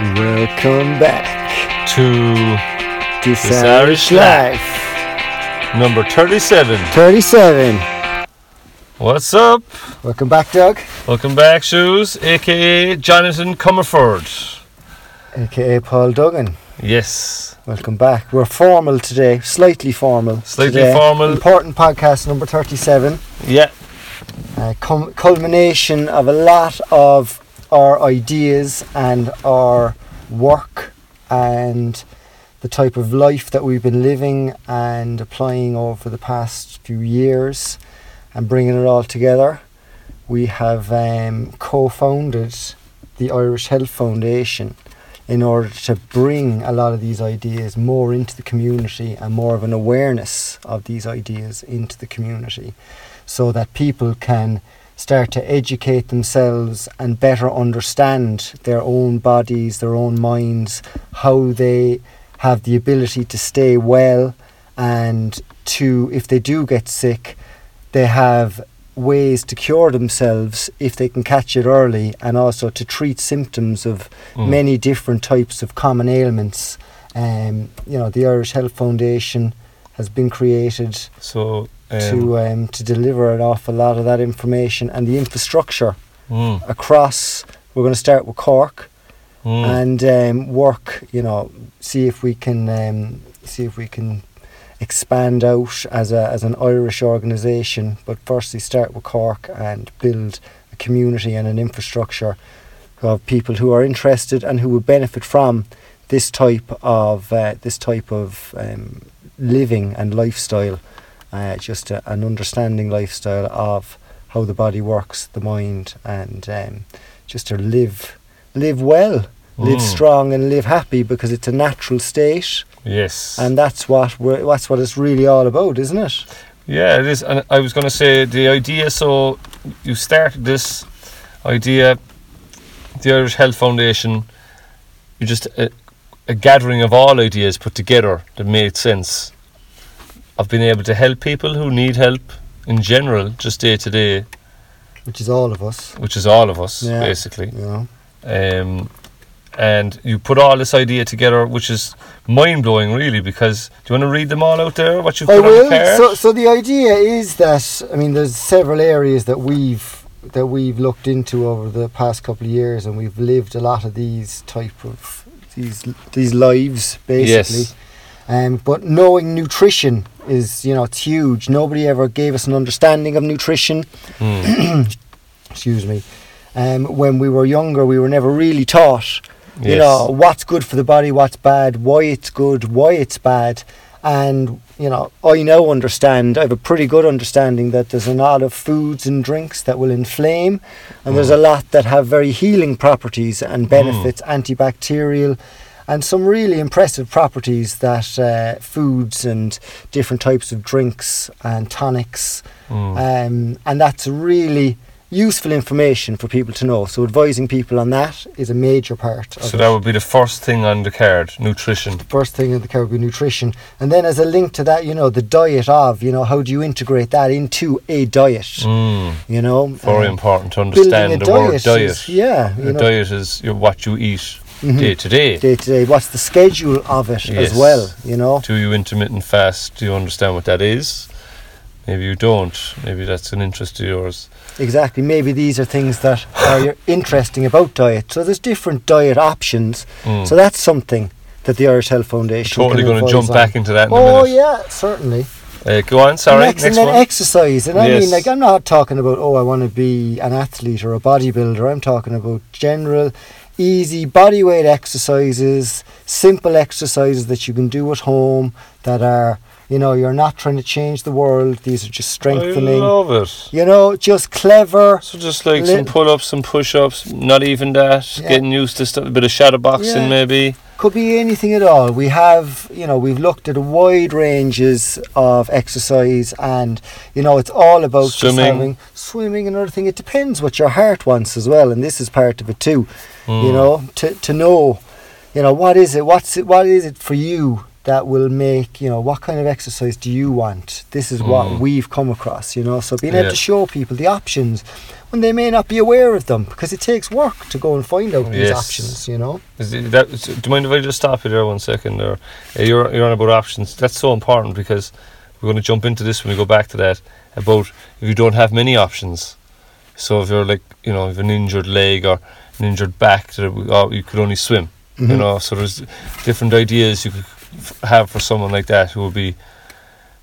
Welcome back to This Irish Life, number 37. 37. What's up? Welcome back, Doug. Welcome back, Shoes, a.k.a. Jonathan Comerford. A.k.a. Paul Duggan. Yes. Welcome back. We're formal today, slightly formal. Important podcast number 37. Yeah. Culmination of a lot of our ideas and our work and the type of life that we've been living and applying over the past few years and bringing it all together. We have co-founded the Irish Health Foundation in order to bring a lot of these ideas more into the community and more of an awareness of these ideas into the community so that people can start to educate themselves and better understand their own bodies, their own minds, how they have the ability to stay well, and to, if they do get sick, they have ways to cure themselves if they can catch it early, and also to treat symptoms of many different types of common ailments. The Irish Health Foundation has been created to deliver an awful lot of that information and the infrastructure across. We're going to start with Cork and work. See if we can expand out as an Irish organisation. But firstly, start with Cork and build a community and an infrastructure of people who are interested and who would benefit from this type of living and lifestyle. Just an understanding lifestyle of how the body works, the mind, and just to live well, live strong, and live happy, because it's a natural state. Yes, and that's what it's really all about, isn't it? Yeah, it is. And I was going to say the idea. So you started this idea, the Irish Health Foundation. You're just a gathering of all ideas put together that made sense. I've been able to help people who need help in general, just day to day. Which is all of us, yeah, basically. Yeah. And you put all this idea together, which is mind-blowing, really, because... Do you want to read them all out there, what you've put on the card? So the idea is that, there's several areas that we've looked into over the past couple of years, and we've lived a lot of these type of... these lives, basically. Yes. But knowing nutrition is, it's huge. Nobody ever gave us an understanding of nutrition. Excuse me. When we were younger, we were never really taught, what's good for the body, what's bad, why it's good, why it's bad. And, I now understand, I have a pretty good understanding that there's a lot of foods and drinks that will inflame. And there's a lot that have very healing properties and benefits, antibacterial, and some really impressive properties that foods and different types of drinks and tonics. And that's really useful information for people to know. So advising people on that is a major part. So that would be the first thing on the card, nutrition. The first thing on the card would be nutrition. And then as a link to that, the diet of, how do you integrate that into a diet? Very important to understand the word diet. Diet is what you eat. Mm-hmm. Day to day. What's the schedule of it as well, Do you intermittent fast? Do you understand what that is? Maybe you don't. Maybe that's an interest of yours. Exactly. Maybe these are things that are interesting about diet. So there's different diet options. So that's something that the Irish Health Foundation... We're totally going to jump back into that in a minute. Oh, yeah, certainly. Go on, sorry. Next one. Exercise. And I'm not talking about, I want to be an athlete or a bodybuilder. I'm talking about general... easy bodyweight exercises, simple exercises that you can do at home that are, you're not trying to change the world. These are just strengthening. I love it. Just clever. So just like some pull-ups, some push-ups, not even that, getting used to stuff, a bit of shadow boxing maybe. Could be anything at all. We have, we've looked at a wide ranges of exercise, and, it's all about swimming and other thing. It depends what your heart wants as well, and this is part of it too, to know, what is it for you that will make, you know, what kind of exercise do you want? This is what we've come across, you know. So being able to show people the options when they may not be aware of them, because it takes work to go and find out these options, you know. Do you mind if I just stop you there 1 second? Or you're on about options. That's so important, because we're going to jump into this when we go back to that, about if you don't have many options. So if you're like, you know, if you have an injured leg or an injured back, or you could only swim, you know, so there's different ideas you could have for someone like that who would be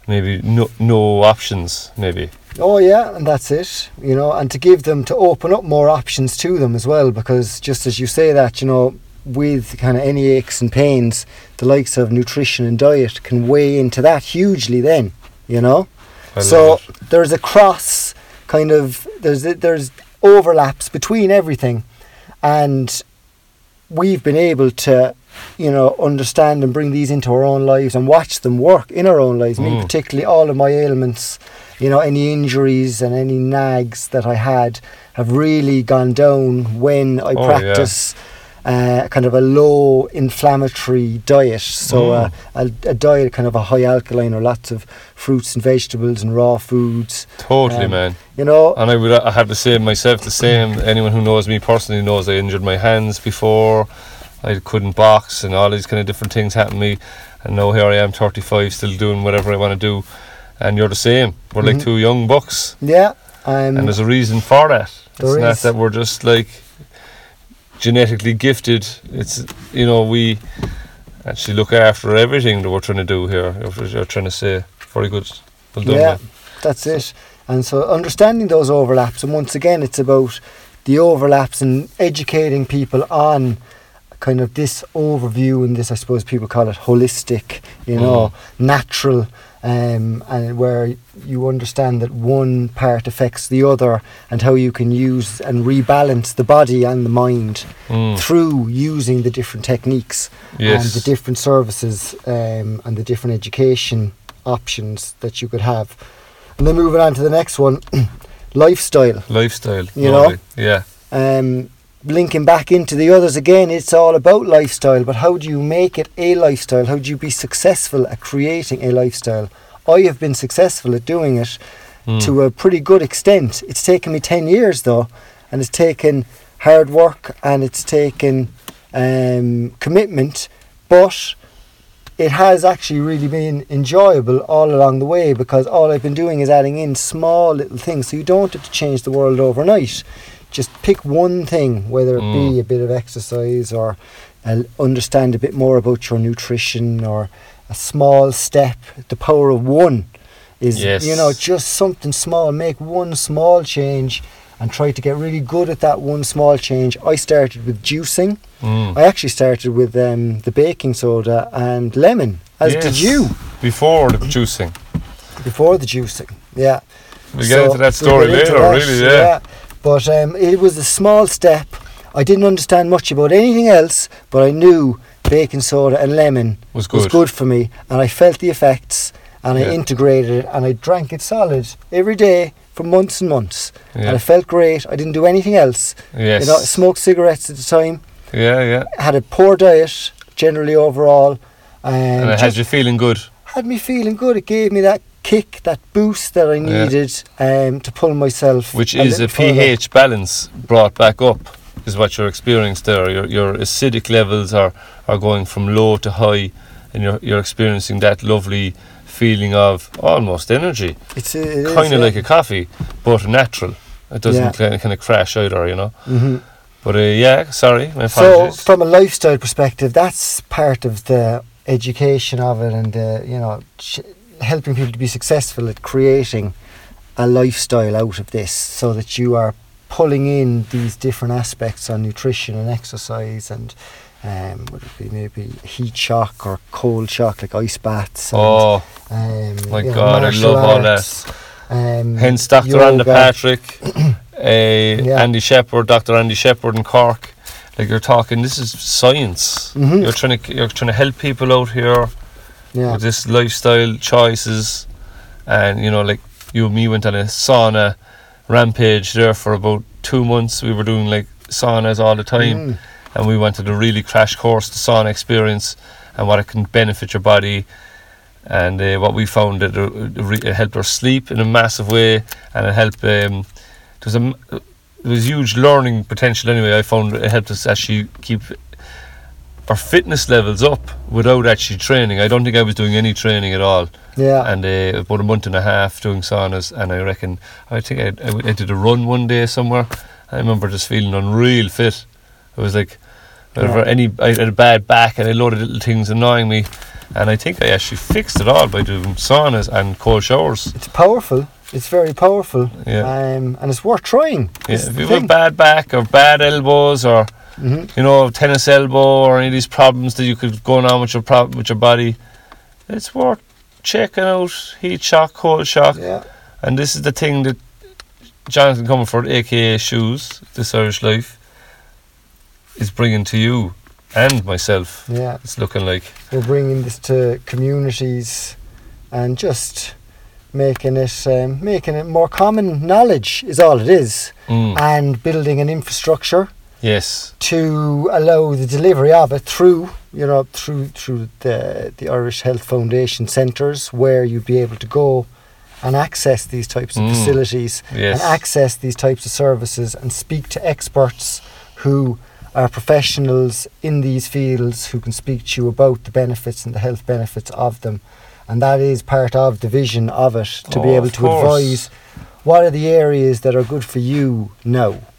maybe no options, maybe. Oh yeah, and that's it, you know, and to give them, to open up more options to them as well, because just as you say that, you know, with kind of any aches and pains, the likes of nutrition and diet can weigh into that hugely then, you know. So there's a cross kind of, there's overlaps between everything, and we've been able to, you know, understand and bring these into our own lives and watch them work in our own lives. I mean, particularly all of my ailments, you know, any injuries and any nags that I had have really gone down when I practice kind of a low inflammatory diet. So a diet kind of a high alkaline, or lots of fruits and vegetables and raw foods. Totally, man. You know, and I have the same myself, the same. Anyone who knows me personally knows I injured my hands before. I couldn't box, and all these kind of different things happened to me, and now here I am, 35, still doing whatever I want to do, and you're the same. We're like two young bucks. Yeah. And there's a reason for that. It's not that we're just like genetically gifted. It's, you know, we actually look after everything that we're trying to do here. You're trying to say, very good. Well done, yeah, man. That's it. And so understanding those overlaps, and once again, it's about the overlaps and educating people on kind of this overview, and this, I suppose people call it holistic, you know, natural, and where you understand that one part affects the other, and how you can use and rebalance the body and the mind through using the different techniques and the different services and the different education options that you could have. And then moving on to the next one, lifestyle, you know, linking back into the others again, it's all about lifestyle, but how do you make it a lifestyle? How do you be successful at creating a lifestyle? I have been successful at doing it to a pretty good extent. It's taken me 10 years though, and it's taken hard work, and it's taken commitment, but it has actually really been enjoyable all along the way, because all I've been doing is adding in small little things. So you don't have to change the world overnight. Just pick one thing, whether it be a bit of exercise, or understand a bit more about your nutrition, or a small step. The power of one is, you know, just something small. Make one small change and try to get really good at that one small change. I started with juicing. I actually started with the baking soda and lemon, as did you. Before the juicing. Before the juicing, yeah. We'll get into that story later, really, yeah. But it was a small step. I didn't understand much about anything else, but I knew baking soda and lemon was good for me, and I felt the effects, and I integrated it, and I drank it solid every day for months and months, and I felt great. I didn't do anything else. You know, I smoked cigarettes at the time. Had a poor diet generally overall. And it had you feeling good. Had me feeling good. It gave me that kick, that boost that I needed to pull myself, which is a pH balance brought back up, is what you're experiencing there. Your acidic levels are going from low to high, and you're experiencing that lovely feeling of almost energy. It kind of like a coffee, but natural. It doesn't kind of crash either, you know. But my apologies. So from a lifestyle perspective, that's part of the education of it, and you know, helping people to be successful at creating a lifestyle out of this, so that you are pulling in these different aspects on nutrition and exercise, and would it be maybe heat shock or cold shock, like ice baths. My God, I love all that. Hence Dr. Rhonda Patrick, Dr. Andy Shepherd in Cork. Like, you're talking, this is science. You're trying to help people out here. With this lifestyle choices, and you know, like you and me went on a sauna rampage there for about 2 months. We were doing like saunas all the time, and we went to the really crash course, the sauna experience, and what it can benefit your body. And what we found that it helped our sleep in a massive way, and it helped. There was huge learning potential anyway. I found it helped us actually keep our fitness levels up without actually training. I don't think I was doing any training at all. Yeah. And about a month and a half doing saunas, and I think I did a run one day somewhere. I remember just feeling unreal fit. It was like, I had a bad back and a load of little things annoying me. And I think I actually fixed it all by doing saunas and cold showers. It's powerful. It's very powerful. Yeah. And it's worth trying. Yeah. If you have a bad back or bad elbows or, you know, tennis elbow or any of these problems that you could go on with your body, it's worth checking out. Heat shock, cold shock. Yeah. And this is the thing that Jonathan Comerford, a.k.a. Shoes, This Irish Life, is bringing to you. And myself. Yeah. It's looking like we're bringing this to communities and just making it more common knowledge is all it is. And building an infrastructure. Yes. To allow the delivery of it through the Irish Health Foundation centres, where you'd be able to go and access these types of facilities. Yes. And access these types of services and speak to experts who are professionals in these fields, who can speak to you about the benefits and the health benefits of them. And that is part of the vision of it, to be able to advise what are the areas that are good for you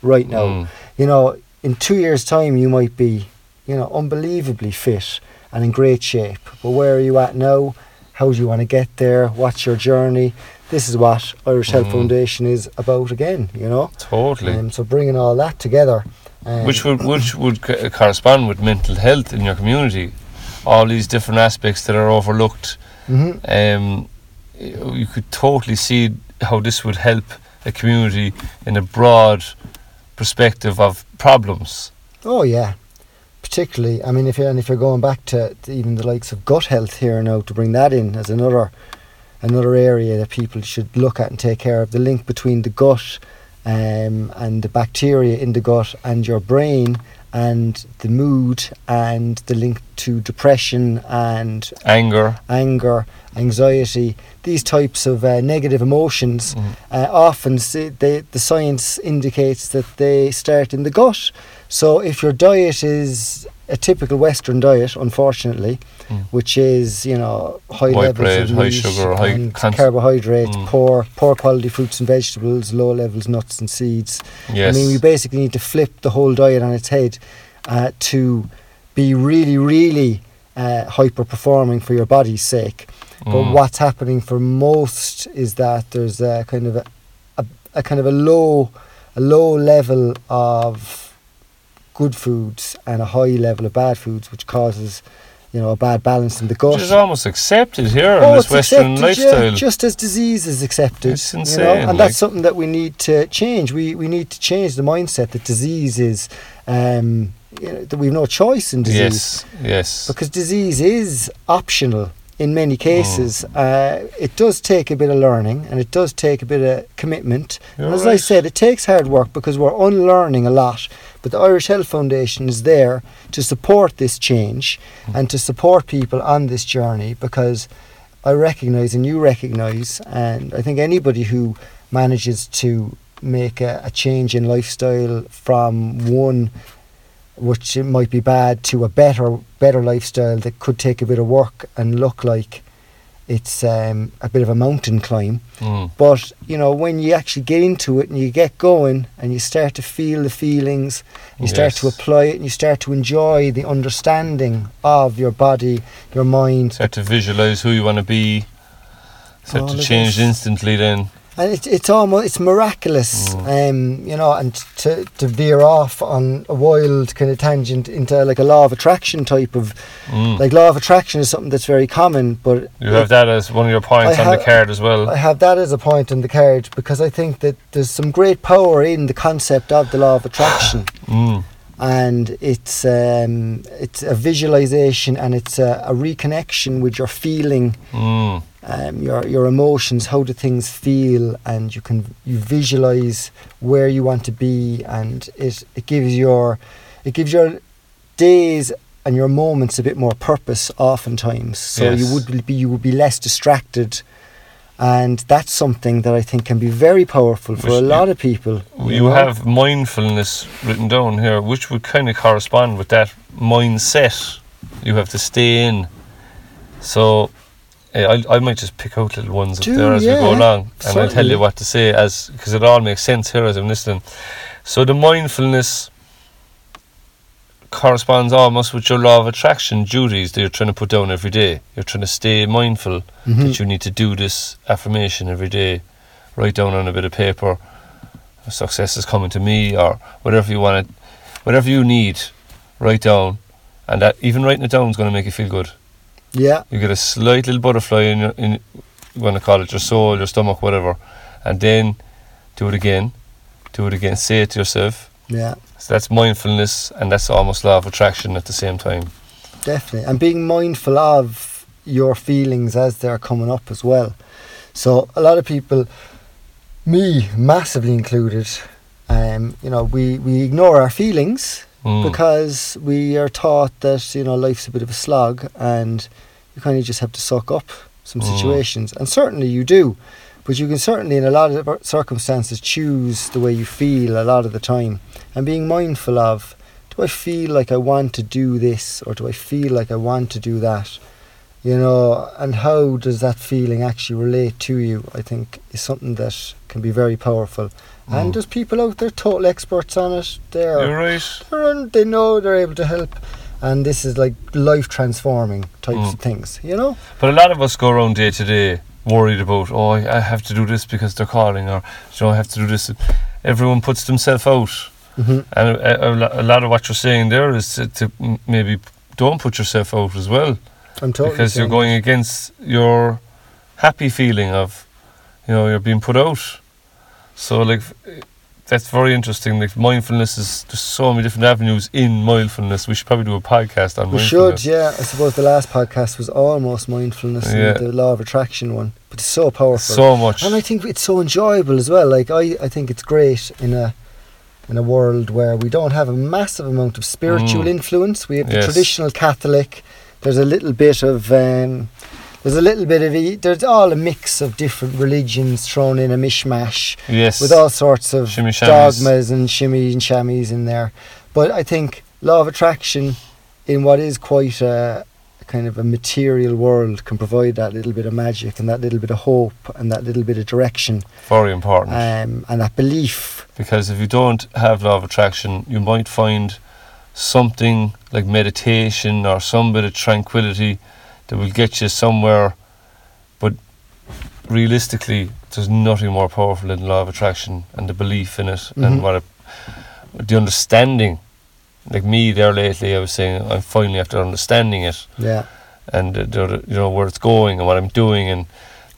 right now. You know, in 2 years' time you might be, you know, unbelievably fit and in great shape, but where are you at now? How do you want to get there? What's your journey? This is what Irish Health Foundation is about again, you know. Totally. So bringing all that together. Which would correspond with mental health in your community, all these different aspects that are overlooked. You could totally see how this would help a community in a broad perspective of problems. Oh yeah, particularly. I mean, if you're going back to even the likes of gut health here now, to bring that in as another area that people should look at and take care of, the link between the gut and the bacteria in the gut and your brain and the mood and the link to depression and anger, anxiety, these types of negative emotions. Often the science indicates that they start in the gut. So if your diet is a typical Western diet, unfortunately, which is, you know, high levels bread, of meat, high sugar, high carbohydrates, poor quality fruits and vegetables, low levels nuts and seeds. Yes. I mean, we basically need to flip the whole diet on its head to be really, really hyper performing for your body's sake. But what's happening for most is that there's a kind of a low level of good foods and a high level of bad foods, which causes, you know, a bad balance in the gut. Which is almost accepted here in this Western lifestyle. Yeah, just as disease is accepted. It's insane. You know? And that's something that we need to change. We need to change the mindset that disease is, you know, that we've no choice in disease. Yes. Because disease is optional in many cases. It does take a bit of learning and it does take a bit of commitment. And as I said, it takes hard work because we're unlearning a lot. But the Irish Health Foundation is there to support this change and to support people on this journey, because I recognise and you recognise, and I think anybody who manages to make a change in lifestyle from one which it might be bad to a better lifestyle that could take a bit of work and look like it's a bit of a mountain climb. But, you know, when you actually get into it and you get going and you start to feel the feelings, you start to apply it and you start to enjoy the understanding of your body, your mind. Start to visualise who you want to be. Start to change instantly then. And it's miraculous, you know, and to veer off on a wild kind of tangent into like a law of attraction type of, like law of attraction is something that's very common. But you have that as one of your points on the card as well. I have that as a point on the card because I think that there's some great power in the concept of the law of attraction. And it's a visualization and it's a reconnection with your feeling, your emotions, how do things feel, and you visualize where you want to be, and it gives your days and your moment's a bit more purpose oftentimes. So yes. you would be less distracted. And that's something that I think can be very powerful for a lot of people. You have mindfulness written down here, which would kind of correspond with that mindset you have to stay in. So I might just pick out little ones up there as we go along, and I'll tell you what to say because it all makes sense here as I'm listening. So the mindfulness corresponds almost with your law of attraction duties that you're trying to put down every day. You're trying to stay mindful that you need to do this affirmation every day. Write down on a bit of paper, success is coming to me, or whatever you want, whatever you need, write down. And that, even writing it down is going to make you feel good. Yeah. You get a slight little butterfly in you want to call it your soul, your stomach, whatever. And then do it again, say it to yourself. Yeah. So that's mindfulness, and that's almost law of attraction at the same time. Definitely. And being mindful of your feelings as they're coming up as well. So a lot of people, me massively included, we ignore our feelings because we are taught that, life's a bit of a slog and you kind of just have to suck up some situations. And certainly you do. But you can certainly, in a lot of circumstances, choose the way you feel a lot of the time. And being mindful of, do I feel like I want to do this, or do I feel like I want to do that? And how does that feeling actually relate to you, I think, is something that can be very powerful. And there's people out there, total experts on it. You're right. They know they're able to help. And this is like life-transforming types of things, But a lot of us go around day to day, worried about, I have to do this because they're calling, or I have to do this. Everyone puts themselves out. Mm-hmm. And a lot of what you're saying there is to maybe don't put yourself out as well. I'm totally because you're going against your happy feeling of, you're being put out. So, that's very interesting. Mindfulness is, there's so many different avenues in mindfulness. We should probably do a podcast on mindfulness. We should, I suppose the last podcast was almost mindfulness and the law of attraction one. But it's so powerful. So much. And I think it's so enjoyable as well. I think it's great in a world where we don't have a massive amount of spiritual influence. We have the traditional Catholic. There's a little bit of... there's all a mix of different religions thrown in a mishmash. Yes. With all sorts of dogmas and shimmy and shammies in there. But I think law of attraction in what is quite a kind of a material world can provide that little bit of magic and that little bit of hope and that little bit of direction. Very important. And that belief. Because if you don't have law of attraction, you might find something like meditation or some bit of tranquility that will get you somewhere, but realistically, there's nothing more powerful than the law of attraction and the belief in it and the understanding. Like me there lately, I was saying I'm finally after understanding it, and where it's going and what I'm doing, and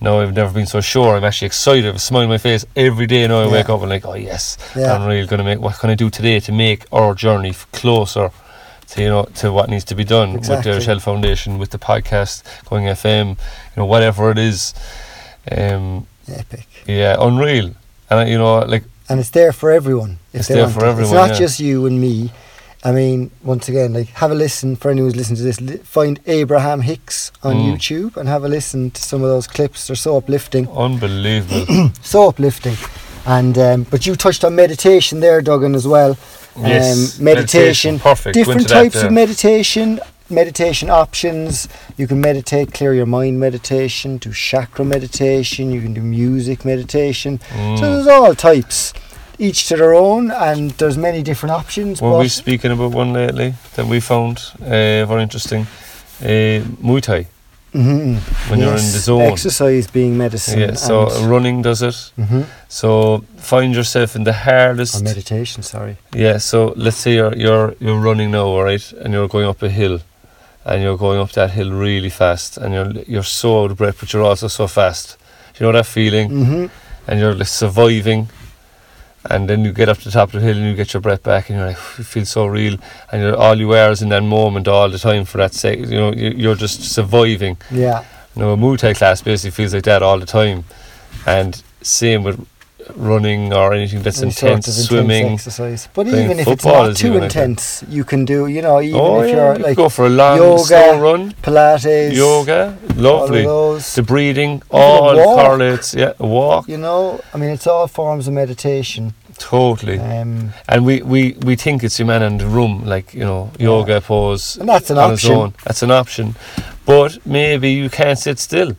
now I've never been so sure. I'm actually excited. I have a smile on my face every day now. I wake up and I'm really going to make. What can I do today to make our journey closer? To what needs to be done with the Irish Health Foundation, with the podcast, Going FM, whatever it is. Epic. Yeah, unreal. And and it's there for everyone. It's there for everyone. It's not just you and me. I mean, once again, have a listen for anyone who's listening to this. Find Abraham Hicks on YouTube and have a listen to some of those clips. They're so uplifting. Unbelievable. So uplifting. And but you touched on meditation there, Duggan, as well. Yes, meditation. Perfect. Different types of meditation options. You can meditate, clear your mind meditation, do chakra meditation, you can do music meditation. So there's all types, each to their own, and there's many different options. Were we speaking about one lately that we found very interesting? Muay Thai. Mm-hmm. When you're in the zone, exercise being medicine. Yeah, so running does it. Mm-hmm. So find yourself in the hardest. Or meditation, sorry. Yeah, so let's say you're running now, all right, and you're going up a hill, and you're going up that hill really fast, and you're so out of breath, but you're also so fast. Do you know that feeling? Mm-hmm. And you're surviving, and then you get up to the top of the hill and you get your breath back, and you're it feels so real, and all you are is in that moment all the time for that second. You're just surviving. Yeah. A Muay Thai class basically feels like that all the time, and same with running or anything that's intense, swimming, exercise. But even if it's not too intense, you can do, you know, even if you're like, you go for a long yoga, slow run, Pilates, yoga, lovely, the breathing, all correlates. Yeah, a walk. You know, I mean, it's all forms of meditation. Totally. And we think it's a man in the room, like, you know, yoga pose. And that's an option. That's an option. But maybe you can't sit still.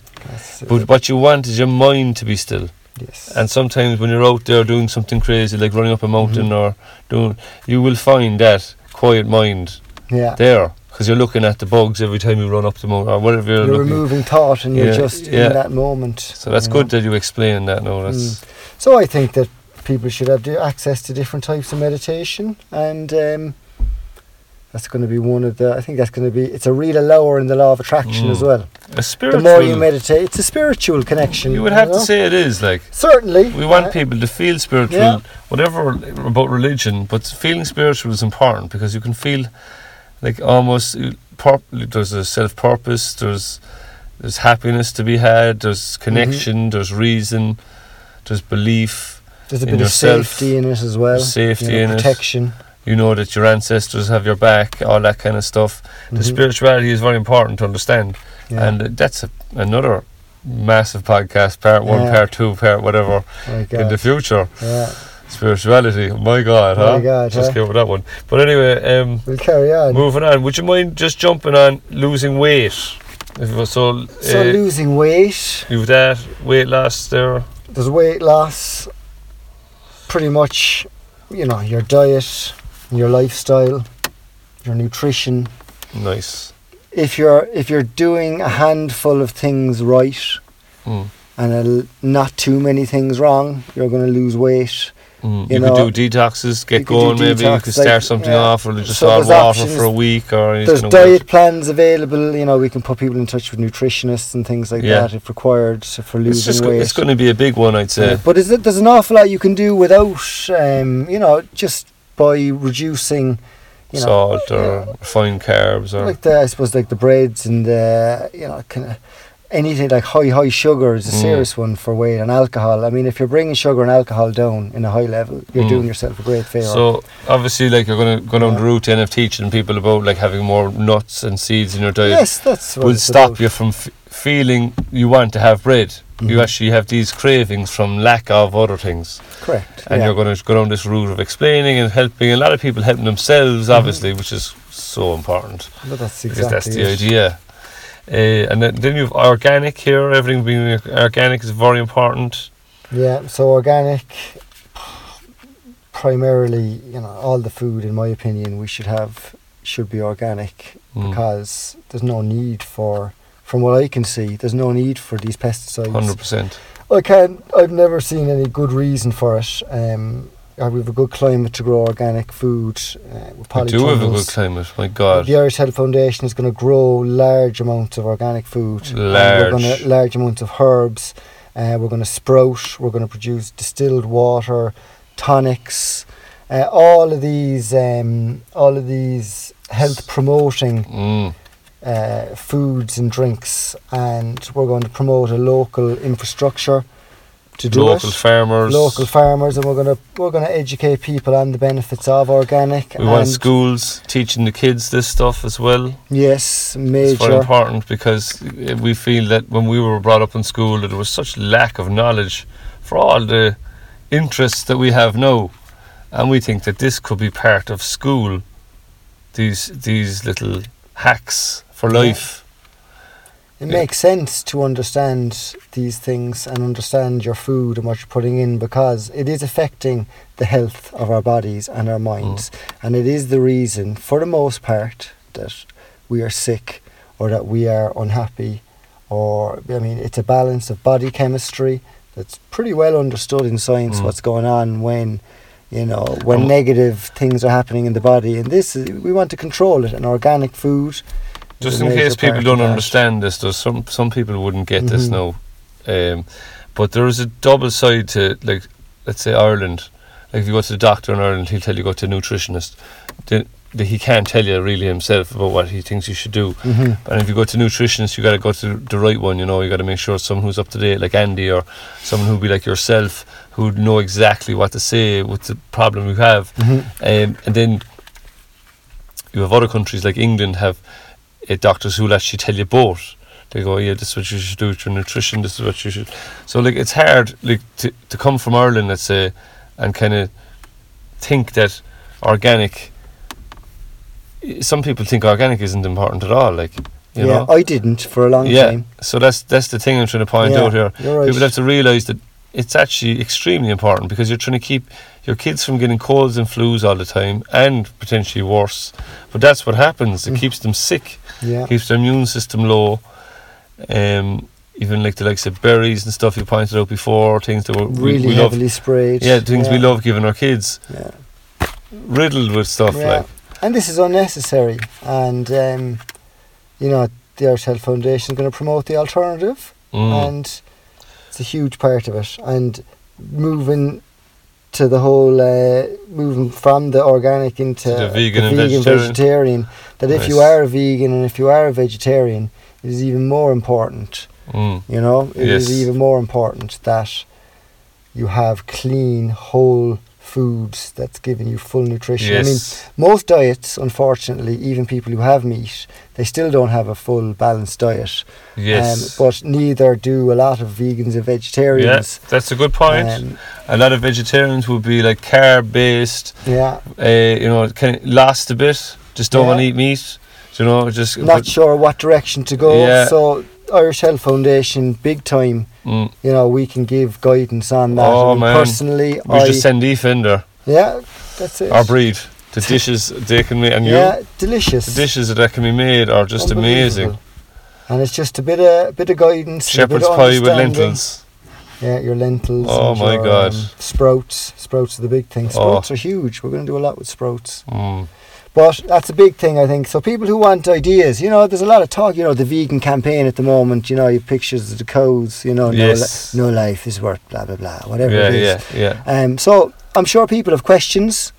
But what you want is your mind to be still. Yes. And sometimes when you're out there doing something crazy, like running up a mountain or doing, you will find that quiet mind there. Because you're looking at the bugs every time you run up the mountain or whatever you're looking. Removing thought and you're just in that moment. So that's good that you explain that now. So I think that people should have access to different types of meditation, and that's going to be one of the, I think that's going to be, it's a real lower in the law of attraction as well. A spiritual, the more you meditate, it's a spiritual connection. You would have to say it is, like. Certainly. We want people to feel spiritual, whatever about religion, but feeling spiritual is important because you can feel like almost, there's a self-purpose, there's happiness to be had, there's connection, there's reason, there's belief. There's a bit of safety in it as well. Safety in it. Protection. You know that your ancestors have your back, all that kind of stuff. Mm-hmm. The spirituality is very important to understand. Yeah. And that's another massive podcast, part one, part two, part whatever, in the future. Yeah. Spirituality. My God, just came with that one. But anyway, we'll carry on. Moving on. Would you mind just jumping on losing weight? So losing weight. You've that weight loss there. There's weight loss. Pretty much, you know, your diet, your lifestyle, your nutrition. Nice. If you're doing a handful of things right and not too many things wrong, you're going to lose weight. You could do detoxes, get going maybe, you could start something off or just all water for a week. Or there's diet plans available, you know, we can put people in touch with nutritionists and things like that if required for losing weight. It's going to be a big one, I'd say. But there's an awful lot you can do without, you know, just by reducing, you know, salt or refined carbs. Or like I suppose like the breads and the, you know, kind of anything like high sugar is a serious one for weight, and alcohol. I mean, if you're bringing sugar and alcohol down in a high level, you're doing yourself a great favour. So obviously, like, you're going to go down the route then of teaching people about like having more nuts and seeds in your diet. Yes, that's what it's about. Will stop you from feeling you want to have bread. You actually have these cravings from lack of other things. Correct. And you're going to go down this route of explaining and helping. A lot of people helping themselves, obviously, which is so important. But that's exactly, because that's the idea. And then you have organic here, everything being organic is very important. Yeah, so organic, primarily, you know, all the food, in my opinion, we should be organic because there's no need for, from what I can see, there's no need for these pesticides. 100%. I've never seen any good reason for it. We have a good climate to grow organic food. We do have a good climate, my God. The Irish Health Foundation is going to grow large amounts of organic food. Large amounts of herbs. We're going to sprout. We're going to produce distilled water, tonics. All of these health promoting foods and drinks, and we're going to promote a local infrastructure. To local farmers, and we're going to educate people on the benefits of organic. We want schools teaching the kids this stuff as well. Yes, major. It's very important because we feel that when we were brought up in school, that there was such lack of knowledge for all the interests that we have now, and we think that this could be part of school. These little hacks for life. It makes sense to understand these things and understand your food and what you're putting in, because it is affecting the health of our bodies and our minds. And it is the reason, for the most part, that we are sick or that we are unhappy. Or, I mean, it's a balance of body chemistry that's pretty well understood in science, what's going on when, you know, when negative things are happening in the body. And this is, we want to control it, and organic food. Just in case people don't understand this, there's some people wouldn't get this now, but there is a double side to, like, let's say Ireland. Like, if you go to the doctor in Ireland, he'll tell you go to a nutritionist. he can't tell you really himself about what he thinks you should do. Mm-hmm. And if you go to nutritionists, you got to go to the right one, you know. You got to make sure it's someone who's up to date, like Andy, or someone who'll be like yourself, who know exactly what to say with the problem you have. Mm-hmm. And then you have other countries like England have doctors who'll actually tell you both. They go, yeah, this is what you should do with your nutrition, this is what you should... So, like, it's hard, like, to come from Ireland, let's say, and kind of think that organic... Some people think organic isn't important at all, like, you know? I didn't for a long time. Yeah, so that's the thing I'm trying to point out here. You're right. People have to realise that it's actually extremely important, because you're trying to keep your kids from getting colds and flus all the time, and potentially worse. But that's what happens. It keeps them sick. Yeah. Keeps their immune system low. Even like the likes of berries and stuff you pointed out before, things that were really heavily sprayed. Yeah, things we love giving our kids. Yeah. Riddled with stuff like. And this is unnecessary. And the Irish Health Foundation is going to promote the alternative, and it's a huge part of it. And moving from the organic into the vegan and vegetarian. That if you are a vegan and if you are a vegetarian, it is even more important, is even more important that you have clean, whole foods that's giving you full nutrition. Yes. I mean, most diets, unfortunately, even people who have meat, they still don't have a full, balanced diet. Yes. But neither do a lot of vegans and vegetarians. Yeah, that's a good point. A lot of vegetarians would be like carb-based, kind of lost a bit, just don't want to eat meat. You know, just not sure what direction to go. Yeah. So Irish Health Foundation, big time. You know, we can give guidance on that. Oh, man. Personally, we just send Eve in there. Yeah, that's it. Our breed. The dishes they can make, and delicious. The dishes that can be made are just amazing. And it's just a bit of guidance. Shepherd's pie with lentils. Yeah, your lentils. Oh my God! Sprouts. Sprouts are the big thing. Sprouts are huge. We're going to do a lot with sprouts. But that's a big thing, I think. So people who want ideas, there's a lot of talk, the vegan campaign at the moment, your pictures of the cows, no life is worth blah, blah, blah, whatever it is. Yeah, yeah. So I'm sure people have questions.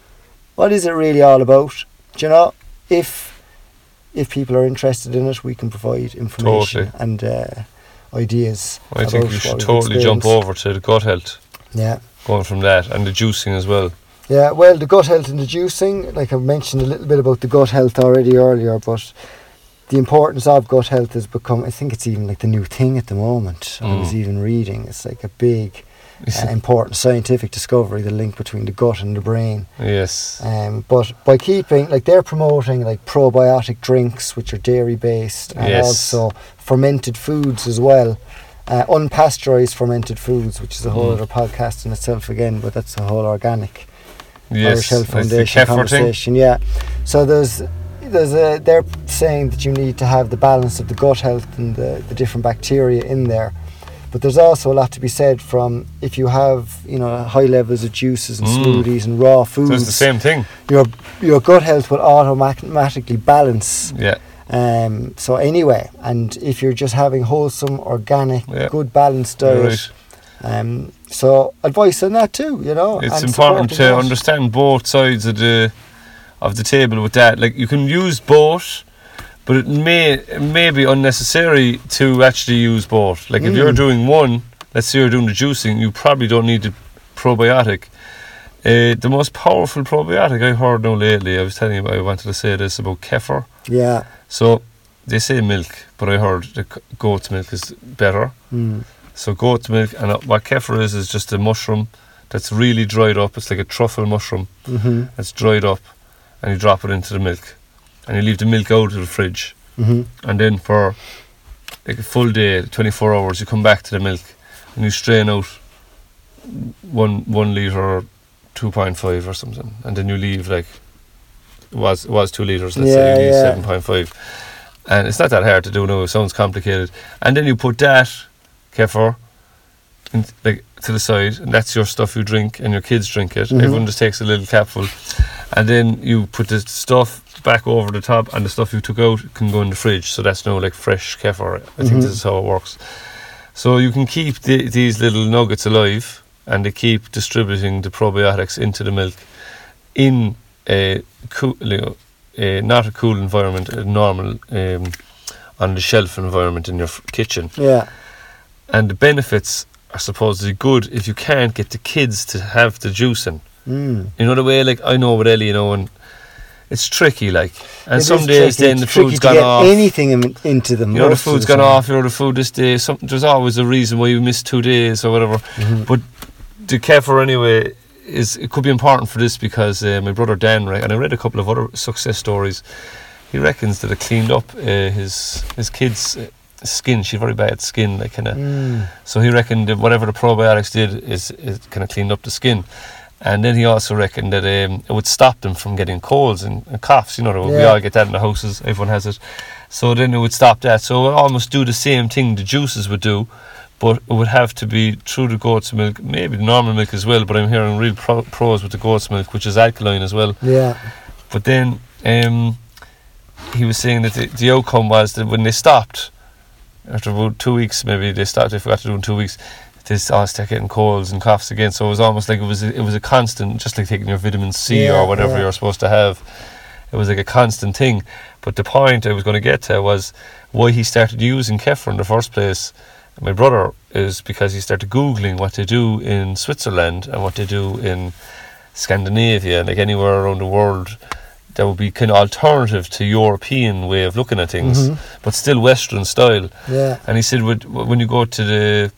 What is it really all about? Do you know, if people are interested in it, we can provide information and ideas. I think you should totally jump over to the gut health. Yeah. Going from that, and the juicing as well. Yeah, well, the gut health and the juicing, like I mentioned a little bit about the gut health already earlier, but the importance of gut health has become, I think it's even like the new thing at the moment. I was even reading, it's like a big, important scientific discovery, the link between the gut and the brain. Yes. But by keeping, like they're promoting like probiotic drinks, which are dairy-based, and also fermented foods as well. Unpasteurized fermented foods, which is a whole other podcast in itself again, but that's a whole organic. Yes, Irish Health Foundation conversation. Yeah, so they're saying that you need to have the balance of the gut health and the different bacteria in there, but there's also a lot to be said from if you have high levels of juices and smoothies and raw foods. So it's the same thing. Your gut health will automatically balance. Yeah. So anyway, and if you're just having wholesome, organic, good balanced diet. Right. So advice on that too, It's important to understand both sides of the table with that. Like you can use both, but it may be unnecessary to actually use both. Like if you're doing one, let's say you're doing the juicing, you probably don't need the probiotic. The most powerful probiotic I heard now lately, I was telling you I wanted to say this about kefir. Yeah. So they say milk, but I heard the goat's milk is better. So goat's milk, and what kefir is just a mushroom that's really dried up. It's like a truffle mushroom that's dried up, and you drop it into the milk, and you leave the milk out of the fridge, and then for like a full day, 24 hours, you come back to the milk, and you strain out one litre or 2.5 or something, and then you leave like it was 2 litres, let's say you leave 7.5, and it's not that hard to do now. It sounds complicated, and then you put that kefir to the side, and that's your stuff you drink, and your kids drink it. Everyone just takes a little capful, and then you put the stuff back over the top, and the stuff you took out can go in the fridge, so that's now like fresh kefir. I think this is how it works. So you can keep these little nuggets alive, and they keep distributing the probiotics into the milk in not a cool environment, a normal on the shelf environment in your kitchen. Yeah. And the benefits are supposedly good if you can't get the kids to have the juicing. Mm. You know the way, like I know with Ellie, you know, and it's tricky, like. And it some days tricky. Then the food's gone off. Anything into them. You know the food's gone off. You know the food this day. Something. There's always a reason why you miss 2 days or whatever. Mm-hmm. But the kefir anyway is it could be important for this because my brother Dan, right, and I read a couple of other success stories. He reckons that it cleaned up his kids. Skin, she's very bad skin, like kind of. Mm. So he reckoned that whatever the probiotics did is it kind of cleaned up the skin, and then he also reckoned that it would stop them from getting colds and coughs. You know, yeah. We all get that in the houses. Everyone has it. So then it would stop that. So it would almost do the same thing the juices would do, but it would have to be through the goat's milk, maybe normal milk as well. But I'm hearing real pros with the goat's milk, which is alkaline as well. Yeah. But then he was saying that the outcome was that when they stopped. After about 2 weeks, maybe they forgot to do it in 2 weeks. They start getting colds and coughs again. So it was almost like it was a constant, just like taking your vitamin C or whatever you're supposed to have. It was like a constant thing. But the point I was going to get to was why he started using kefir in the first place. My brother is because he started googling what they do in Switzerland and what they do in Scandinavia, like anywhere around the world. That would be kind of alternative to European way of looking at things, but still Western style. Yeah. And he said, when you go to the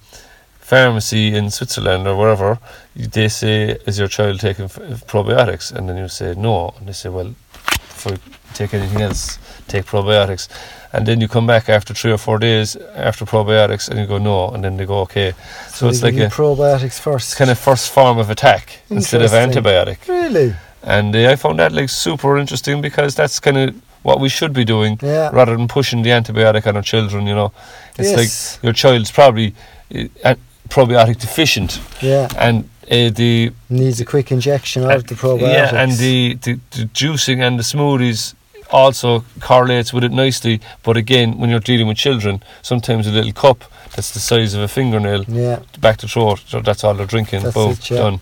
pharmacy in Switzerland or wherever, they say, "Is your child taking probiotics?" And then you say, "No." And they say, "Well, before you take anything else, take probiotics." And then you come back after 3 or 4 days after probiotics, and you go, "No." And then they go, "Okay." So it's like a probiotics first, kind of first form of attack instead of antibiotic. Really. And I found that like super interesting because that's kind of what we should be doing rather than pushing the antibiotic on our children, you know. It's like your child's probably probiotic deficient. Yeah. And the... Needs a quick injection of the probiotics. Yeah, and the juicing and the smoothies also correlates with it nicely. But again, when you're dealing with children, sometimes a little cup that's the size of a fingernail back to throat, so that's all they're drinking. That's boom, it, done.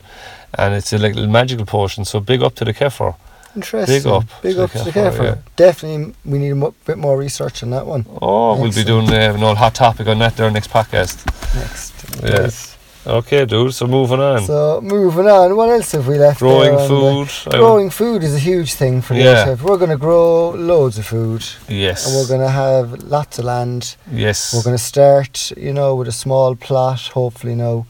And it's a little magical portion, so big up to the kefir. Interesting. Big up to the kefir. Yeah. Definitely, we need a bit more research on that one. Oh, excellent. We'll be doing an old hot topic on that there next podcast. Yes. Okay, dude, so moving on. What else have we left? Growing food. Growing food is a huge thing for the chef. We're going to grow loads of food. Yes. And we're going to have lots of land. Yes. We're going to start, you know, with a small plot, hopefully now.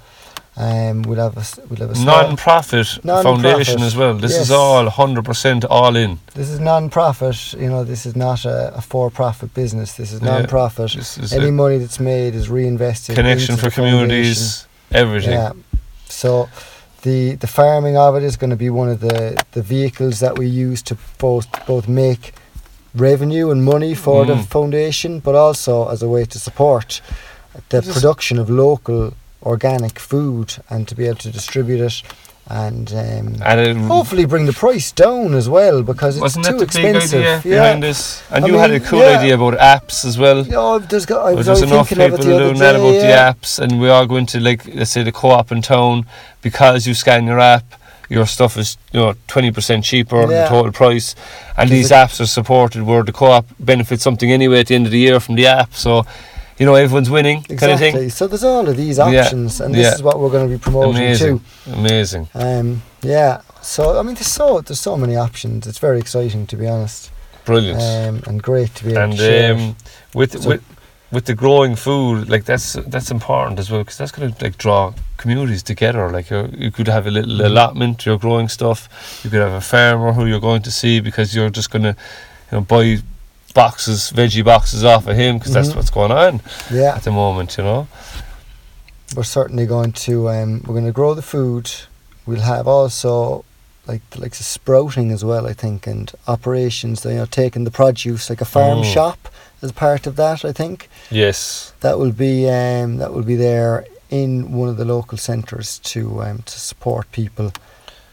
We'll have a non-profit foundation as well. This is all 100% all in. This is non-profit. You know, this is not a for-profit business. This is non-profit. Any money that's made is reinvested. Connection for communities, everything. Yeah. So the farming of it is going to be one of the vehicles that we use to both make revenue and money for the foundation, but also as a way to support the production of local organic food and to be able to distribute it and hopefully bring the price down as well because it's too expensive. Wasn't that the big idea behind this? And you had a cool idea about apps as well. Oh, there's enough people doing that about the apps, and we are going to, like, let's say the co-op in town, because you scan your app, your stuff is 20% cheaper than the total price, and these apps are supported where the co-op benefits something anyway at the end of the year from the app, so... You know, everyone's winning, kind of thing. So there's all of these options, and this is what we're going to be promoting too. Amazing. So I mean, there's so many options. It's very exciting, to be honest. Brilliant. And great to be able to share. And with the growing food, like that's important as well, because that's going to like draw communities together. Like you could have a little allotment, you're growing stuff. You could have a farmer who you're going to see because you're just going to, buy veggie boxes off of him, because that's what's going on at the moment, We're certainly going to we're going to grow the food. We'll have also like the sprouting as well, I think, and operations, taking the produce, like a farm shop as part of that, I think. Yes. That will be there in one of the local centres to support people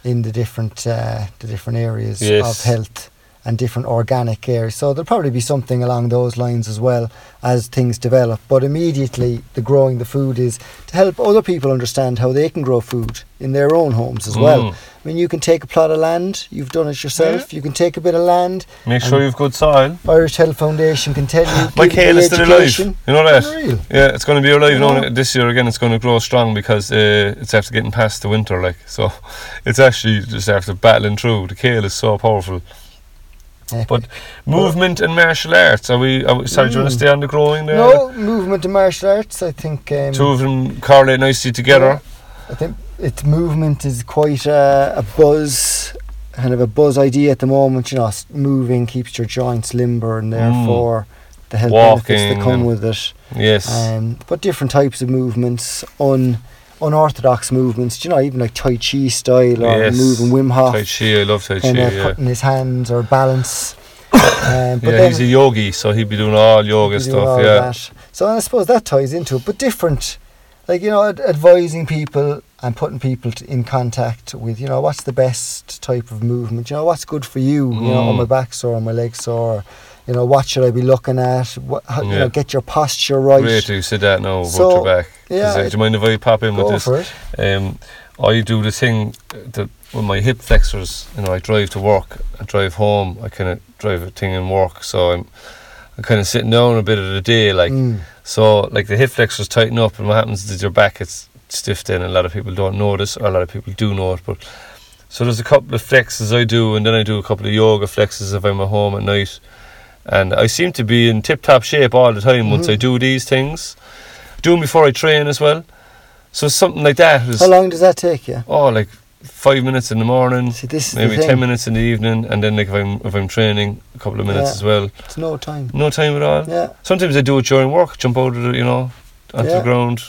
in the different areas of health. and different organic areas. So there'll probably be something along those lines as well as things develop. But immediately the growing the food is to help other people understand how they can grow food in their own homes as well. I mean, you can take a plot of land, you've done it yourself, you can take a bit of land. Make sure you've good soil. Irish Health Foundation can tell you. My kale is still alive, you know that? Unreal. Yeah, it's going to be alive this year again. It's going to grow strong because it's after getting past the winter, so it's actually just after battling through. The kale is so powerful. But movement and martial arts, sorry, do you want to stay on the growing there? No, movement and martial arts, I think... two of them correlate nicely together. I think movement is quite a buzz, kind of a buzz idea at the moment, moving keeps your joints limber and therefore the health benefits that come with it. Yes. But different types of movements, unorthodox movements, even like Tai Chi style or moving Wim Hof. Tai Chi, I love Tai Chi. And putting his hands or balance. But he's a yogi, so he'd be doing all yoga stuff. That. So I suppose that ties into it, but different. Like, advising people and putting people in contact with, what's the best type of movement, what's good for you, my back's sore, my leg's sore. What should I be looking at? Get your posture right. Great, you said that now about your back. Yeah, do you mind if I pop in with this? Go for it. I do the thing that with my hip flexors. I drive to work, I drive home, I kind of drive a thing and work. So I'm kind of sitting down a bit of the day, so like the hip flexors tighten up, and what happens is your back gets stiff. Then a lot of people don't know this, or a lot of people do know it, but so there's a couple of flexes I do, and then I do a couple of yoga flexes if I'm at home at night. And I seem to be in tip-top shape all the time once I do these things. Do them before I train as well. So something like that. How long does that take you? Oh, like 5 minutes in the morning, maybe 10 minutes in the evening, and then like if I'm training, a couple of minutes as well. It's no time. No time at all. Yeah. Sometimes I do it during work, jump out of the, onto the ground.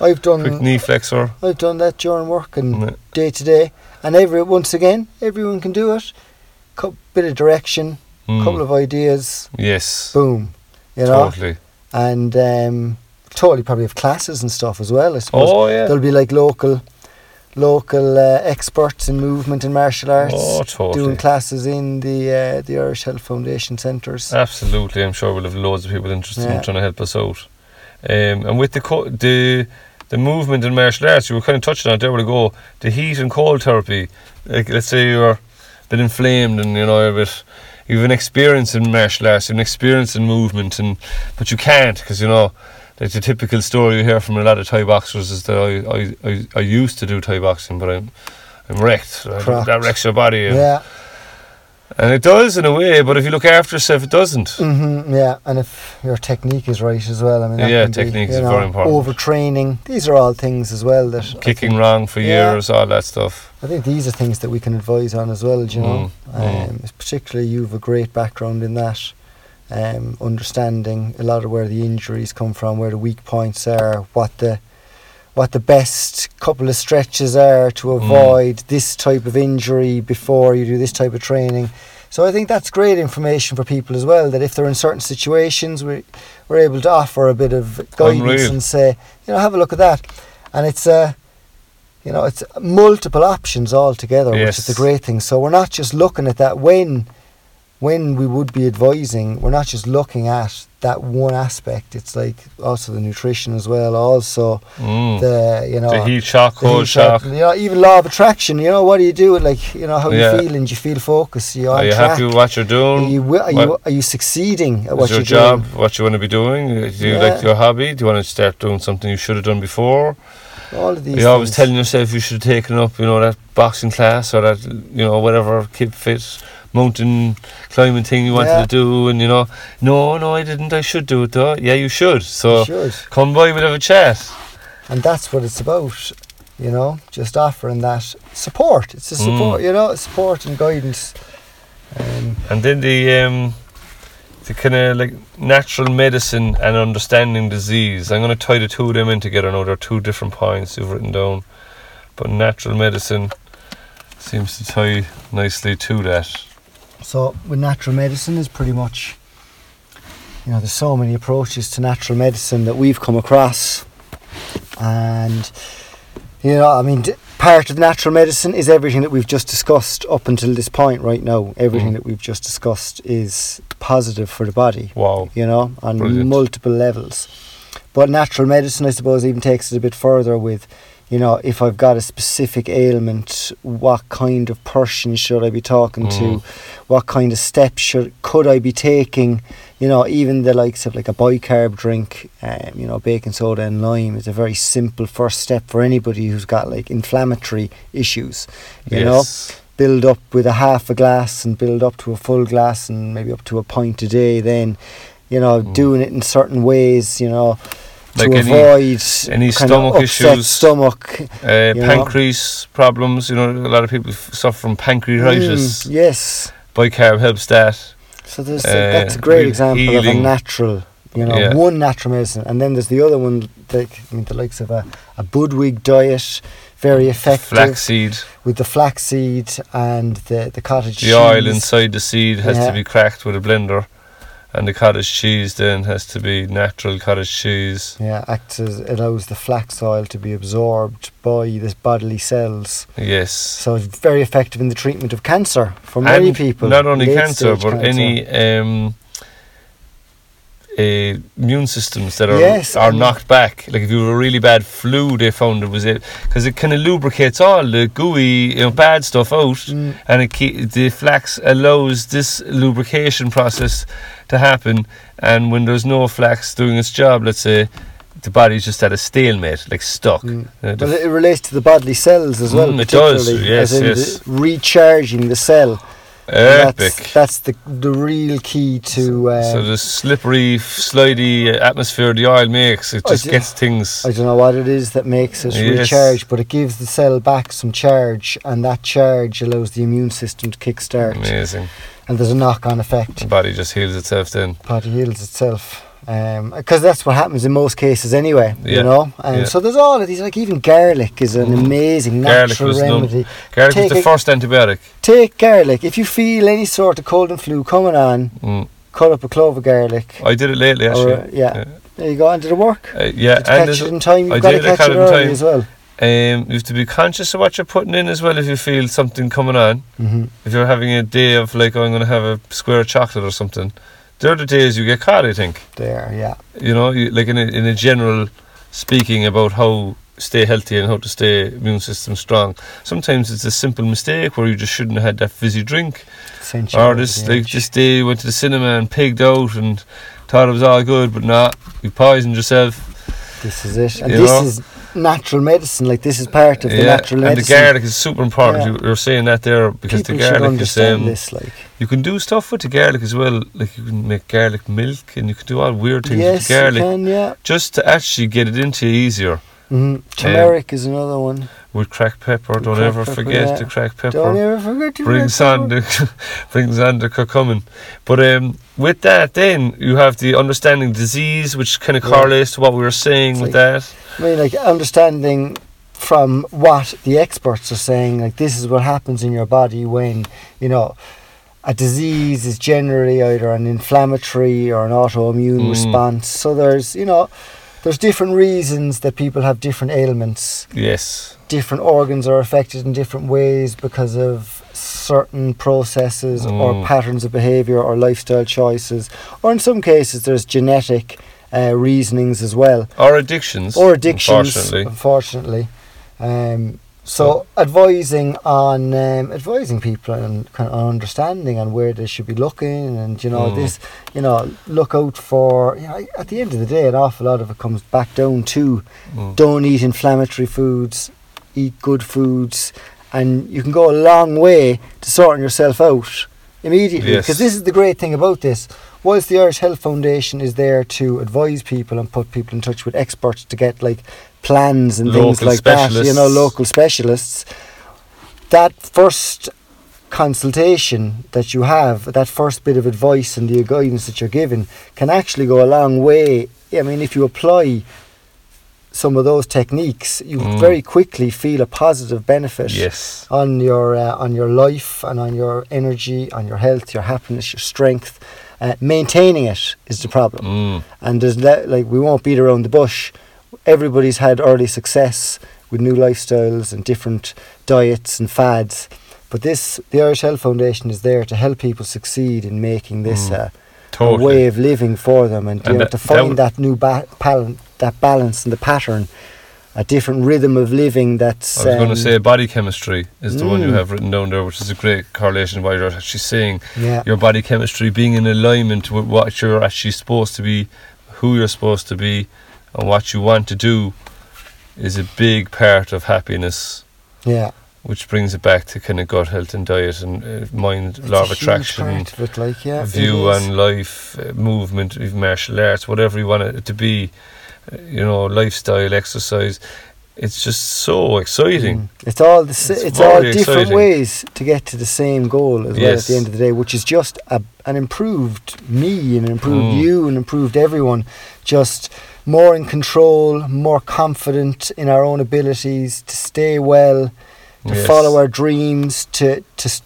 I've done quick knee flexor. I've done that during work and day to day. And everyone can do it. Bit of direction. Couple of ideas. Yes. Boom. Totally. And totally probably have classes and stuff as well, I suppose. Oh, yeah. There'll be like local experts in movement and martial arts doing classes in the Irish Health Foundation centres. Absolutely. I'm sure we'll have loads of people interested in trying to help us out. And with the movement and martial arts, you were kind of touching on it there a while ago, the heat and cold therapy. Like, let's say you're a bit inflamed and, you're a bit... You've an experience in martial arts, you've an experience in movement, but you can't because, like the typical story you hear from a lot of Thai boxers is that I used to do Thai boxing, but I'm wrecked. That wrecks your body. And it does in a way, but if you look after yourself, it doesn't. Mm-hmm, yeah, and if your technique is right as well. I mean, technique is very important. Overtraining, these are all things as well that... Kicking wrong for years, all that stuff. I think these are things that we can advise on as well, particularly you've a great background in that, understanding a lot of where the injuries come from, where the weak points are, what the best couple of stretches are to avoid this type of injury before you do this type of training. So I think that's great information for people as well, that if they're in certain situations, we're able to offer a bit of guidance and say, have a look at that. And it's it's multiple options altogether, which is a great thing. So we're not just looking at that when we would be advising, we're not just looking at that one aspect. It's like also the nutrition as well, also the heat shock, cold shock, even law of attraction. What do you do? Like, how you feeling? Do you feel focused? Are you happy with what you're doing? Are you succeeding at what you're doing? Is your job what you want to be doing? Do you like your hobby? Do you want to start doing something you should have done before? All of these. You're always telling yourself you should have taken up, that boxing class or that, whatever keep fit mountain climbing thing you wanted to do, and no, I didn't. I should do it though. Yeah, you should. So you should. Come by, we'll have a chat. And that's what it's about, just offering that support. It's a support, support and guidance. And then the kind of like natural medicine and understanding disease. I'm going to tie the two of them in together. Now there are two different points you've written down, but natural medicine seems to tie nicely to that. So with natural medicine is pretty much, there's so many approaches to natural medicine that we've come across, and part of natural medicine is everything that we've just discussed up until this point right now. Everything that we've just discussed is positive for the body. Wow. You know, on multiple levels. But natural medicine, I suppose, even takes it a bit further with, you know, if I've got a specific ailment, what kind of person should I be talking to? What kind of steps could I be taking? You know, even the likes of like a bicarb drink, you know, baking soda and lime is a very simple first step for anybody who's got like inflammatory issues, you know. Build up with a half a glass and build up to a full glass and maybe up to a pint a day then, you know, doing it in certain ways, you know, like to avoid any stomach issues, pancreas problems. You know, a lot of people suffer from pancreatitis. Yes. Bicarb helps that. So there's that's a great example of a natural, you know, one natural medicine. And then there's the other one, the likes of a Budwig diet, very effective. Flaxseed. With the flaxseed and the cottage cheese. The oil inside the seed has to be cracked with a blender. And the cottage cheese then has to be natural cottage cheese. Yeah, allows the flax oil to be absorbed by the bodily cells. Yes. So it's very effective in the treatment of cancer for many people. Not only cancer, but any immune systems that are knocked back. Like if you have a really bad flu, they found it was it. Because it kind of lubricates all the gooey, bad stuff out. And the flax allows this lubrication process to happen, and when there's no flax doing its job, let's say, the body's just at a stalemate, like stuck. But it relates to the bodily cells as well. It does, yes. Recharging the cell. Epic. That's the real key to... so the slippery, slidey atmosphere the oil makes, it just gets things... I don't know what it is that makes it recharge, but it gives the cell back some charge, and that charge allows the immune system to kickstart. Amazing. And there's a knock-on effect. The body just heals itself then. Body heals itself. Because that's what happens in most cases anyway, you know. So there's all of these, like even garlic is an amazing natural remedy. Garlic is the first antibiotic. Take garlic. If you feel any sort of cold and flu coming on, cut up a clove of garlic. I did it lately, actually. There you go. And did it work? Did you catch it in time? You've got to catch it early as well. You have to be conscious of what you're putting in as well if you feel something coming on. If you're having a day of like, I'm going to have a square of chocolate or something, they're the days you get caught, I think. You know, like in a general speaking about how stay healthy and how to stay immune system strong. Sometimes it's a simple mistake where you just shouldn't have had that fizzy drink. Or this day you went to the cinema and pigged out and thought it was all good, but not. You poisoned yourself. This is it. And this is natural medicine. Like this is part of the natural medicine. And the garlic is super important. You're saying that there because people, the garlic is this, like. You can do stuff with the garlic as well. Like you can make garlic milk and you can do all weird things with the garlic. You can, just to actually get it into you easier. Turmeric is another one. With cracked pepper. Don't ever forget the cracked pepper. Don't ever forget to brings on the curcumin. But with that then you have the understanding disease, which kind of correlates to what we were saying with that. I mean, like understanding from what the experts are saying, like this is what happens in your body when, you know, a disease is generally either an inflammatory or an autoimmune response. So there's, you know, there's different reasons that people have different ailments. Yes. Different organs are affected in different ways because of certain processes or patterns of behaviour or lifestyle choices. Or in some cases, there's genetic reasonings as well. Or addictions. Unfortunately. So advising people and kind of understanding on where they should be looking, and you know this, you know, look out for. You know, at the end of the day, an awful lot of it comes back down to don't eat inflammatory foods, eat good foods, and you can go a long way to sorting yourself out immediately. Because this is the great thing about this. Whilst the Irish Health Foundation is there to advise people and put people in touch with experts to get like plans and local things like that, you know, local specialists, that first consultation that you have, that first bit of advice and the guidance that you're given can actually go a long way. I mean, if you apply some of those techniques, you very quickly feel a positive benefit on your life and on your energy, on your health, your happiness, your strength. Maintaining it is the problem, and there's like we won't beat around the bush. Everybody's had early success with new lifestyles and different diets and fads. But this, the Irish Health Foundation is there to help people succeed in making this a way of living for them, and you know, to find that new that balance and the pattern, a different rhythm of living that's... I was going to say body chemistry is the one you have written down there, which is a great correlation by you're actually saying your body chemistry being in alignment with what you're actually supposed to be, who you're supposed to be, and what you want to do is a big part of happiness. Yeah. Which brings it back to kind of gut health and diet and mind, law of attraction, view on life, movement, even martial arts, whatever you want it to be, you know, lifestyle, exercise. It's just so exciting. It's all it's all different exciting ways to get to the same goal as well at the end of the day, which is just an improved me and an improved you and improved everyone, just more in control, more confident in our own abilities, to stay well, to follow our dreams, to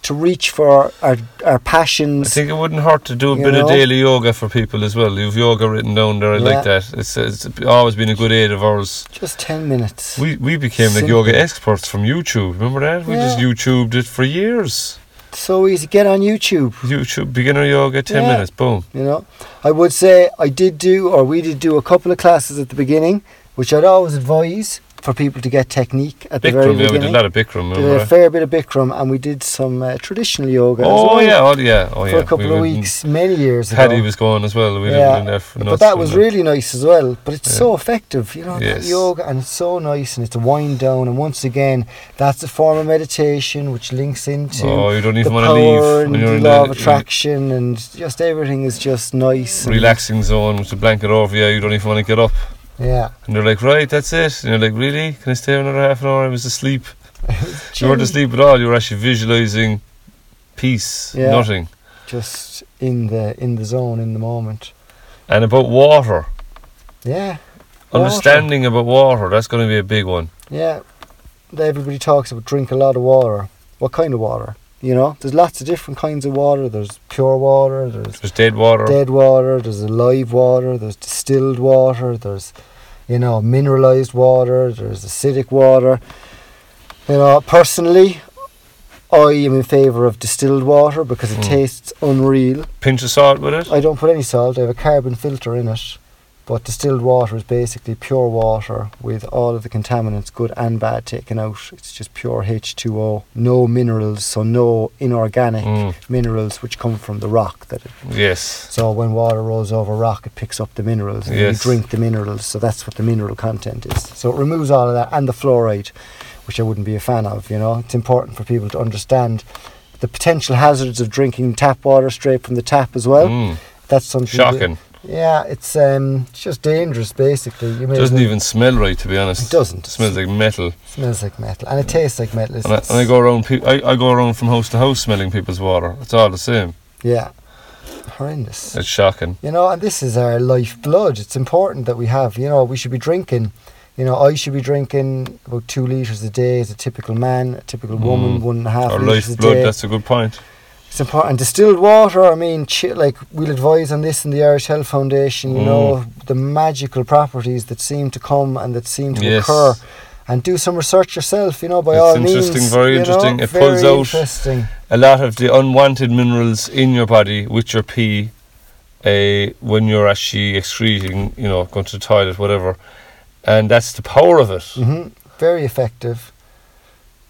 reach for our passions. I think it wouldn't hurt to do a bit of daily yoga for people as well. You've yoga written down there, I like that. It's always been a good aid of ours. Just 10 minutes. We became like yoga experts from YouTube, remember that? We just YouTubed it for years. So easy, get on YouTube. YouTube, beginner yoga, 10 minutes, boom. You know, I would say we did do a couple of classes at the beginning, which I'd always advise for people to get technique at the very beginning. We did a lot of Bikram. We did a fair bit of Bikram, and we did some traditional yoga as well. For a couple of weeks, many years ago. Paddy was going as well. But that was really nice as well. But it's so effective, you know, that yoga, and it's so nice, and it's a wind down. And once again, that's a form of meditation which links into you don't even want to leave. When you're in the law of attraction, and just everything is just nice. Relaxing zone with a blanket over you. You don't even want to get up. Yeah. And they're like, right, that's it. And you're like, really? Can I stay another half an hour? I was asleep. You weren't asleep at all. You were actually visualising peace, nothing. Just in the zone, in the moment. And about water. Yeah. Understanding about water, that's going to be a big one. Yeah. Everybody talks about drink a lot of water. What kind of water? You know, there's lots of different kinds of water. There's pure water. There's dead water. There's alive water. There's distilled water. There's, you know, mineralized water. There's acidic water. You know, personally, I am in favour of distilled water because it tastes unreal. Pinch of salt with it? I don't put any salt. I have a carbon filter in it. But distilled water is basically pure water with all of the contaminants, good and bad, taken out. It's just pure H2O, no minerals, so no inorganic minerals which come from the rock. So when water rolls over rock, it picks up the minerals and you drink the minerals, so that's what the mineral content is. So it removes all of that, and the fluoride, which I wouldn't be a fan of, you know. It's important for people to understand the potential hazards of drinking tap water straight from the tap as well. That's something shocking. Yeah, it's just dangerous, basically. It doesn't even smell right, to be honest. It doesn't. It smells like metal. And it tastes like metal. And I go around I go around from house to house smelling people's water. It's all the same. Yeah. Horrendous. It's shocking. You know, and this is our lifeblood. It's important that we have, you know, we should be drinking. You know, I should be drinking about 2 litres a day as a typical man, a typical woman, 1.5 litres a day. Our lifeblood, that's a good point. It's important. Distilled water, I mean, like, we'll advise on this in the Irish Health Foundation, you know, the magical properties that seem to come and that seem to occur. And do some research yourself, you know, by all means. It's interesting, very interesting. It pulls out a lot of the unwanted minerals in your body with your pee when you're actually excreting, you know, going to the toilet, whatever. And that's the power of it. Mm-hmm. Very effective.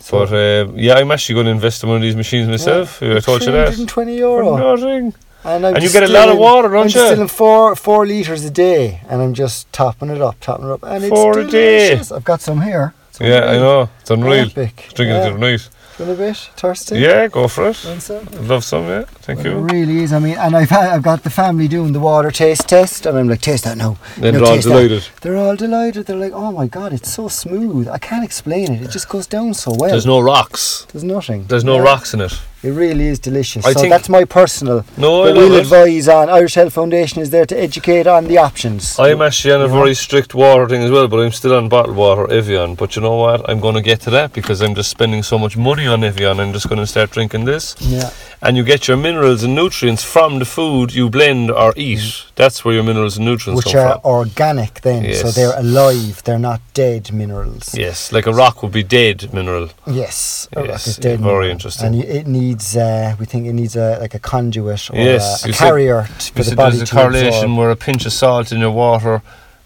So I'm actually going to invest in one of these machines myself. Yeah, I told you that. €120. Nothing. And you get a lot of water, don't you? I'm distilling 4 litres a day, and I'm just topping it up. And four it's delicious. A day. I've got some here. I know. It's unreal. Epic. Drinking it the other night. A bit thirsty. Yeah, go for it. I'd love some. Yeah, thank you. It really is. I mean, and I've got the family doing the water taste test, and I'm like, taste that now. They're all delighted. They're all delighted. They're like, oh my god, it's so smooth. I can't explain it. It just goes down so well. There's no rocks. There's nothing. There's no rocks in it. It really is delicious. I think that's my personal. No, I will advise on. Irish Health Foundation is there to educate on the options. I'm actually on a very strict water thing as well, but I'm still on bottled water, Evian. But you know what? I'm going to get to that because I'm just spending so much money on Evian. I'm just going to start drinking this. Yeah. and you get your minerals and nutrients from the food you blend or eat. That's where your minerals and nutrients come from. Which are organic then, yes. So they're alive, they're not dead minerals. Yes, like a rock would be dead mineral. Yes, a rock is dead mineral. Very interesting. And it needs, we think it needs a conduit or a carrier for the body to absorb. There's a correlation where a pinch of salt in your water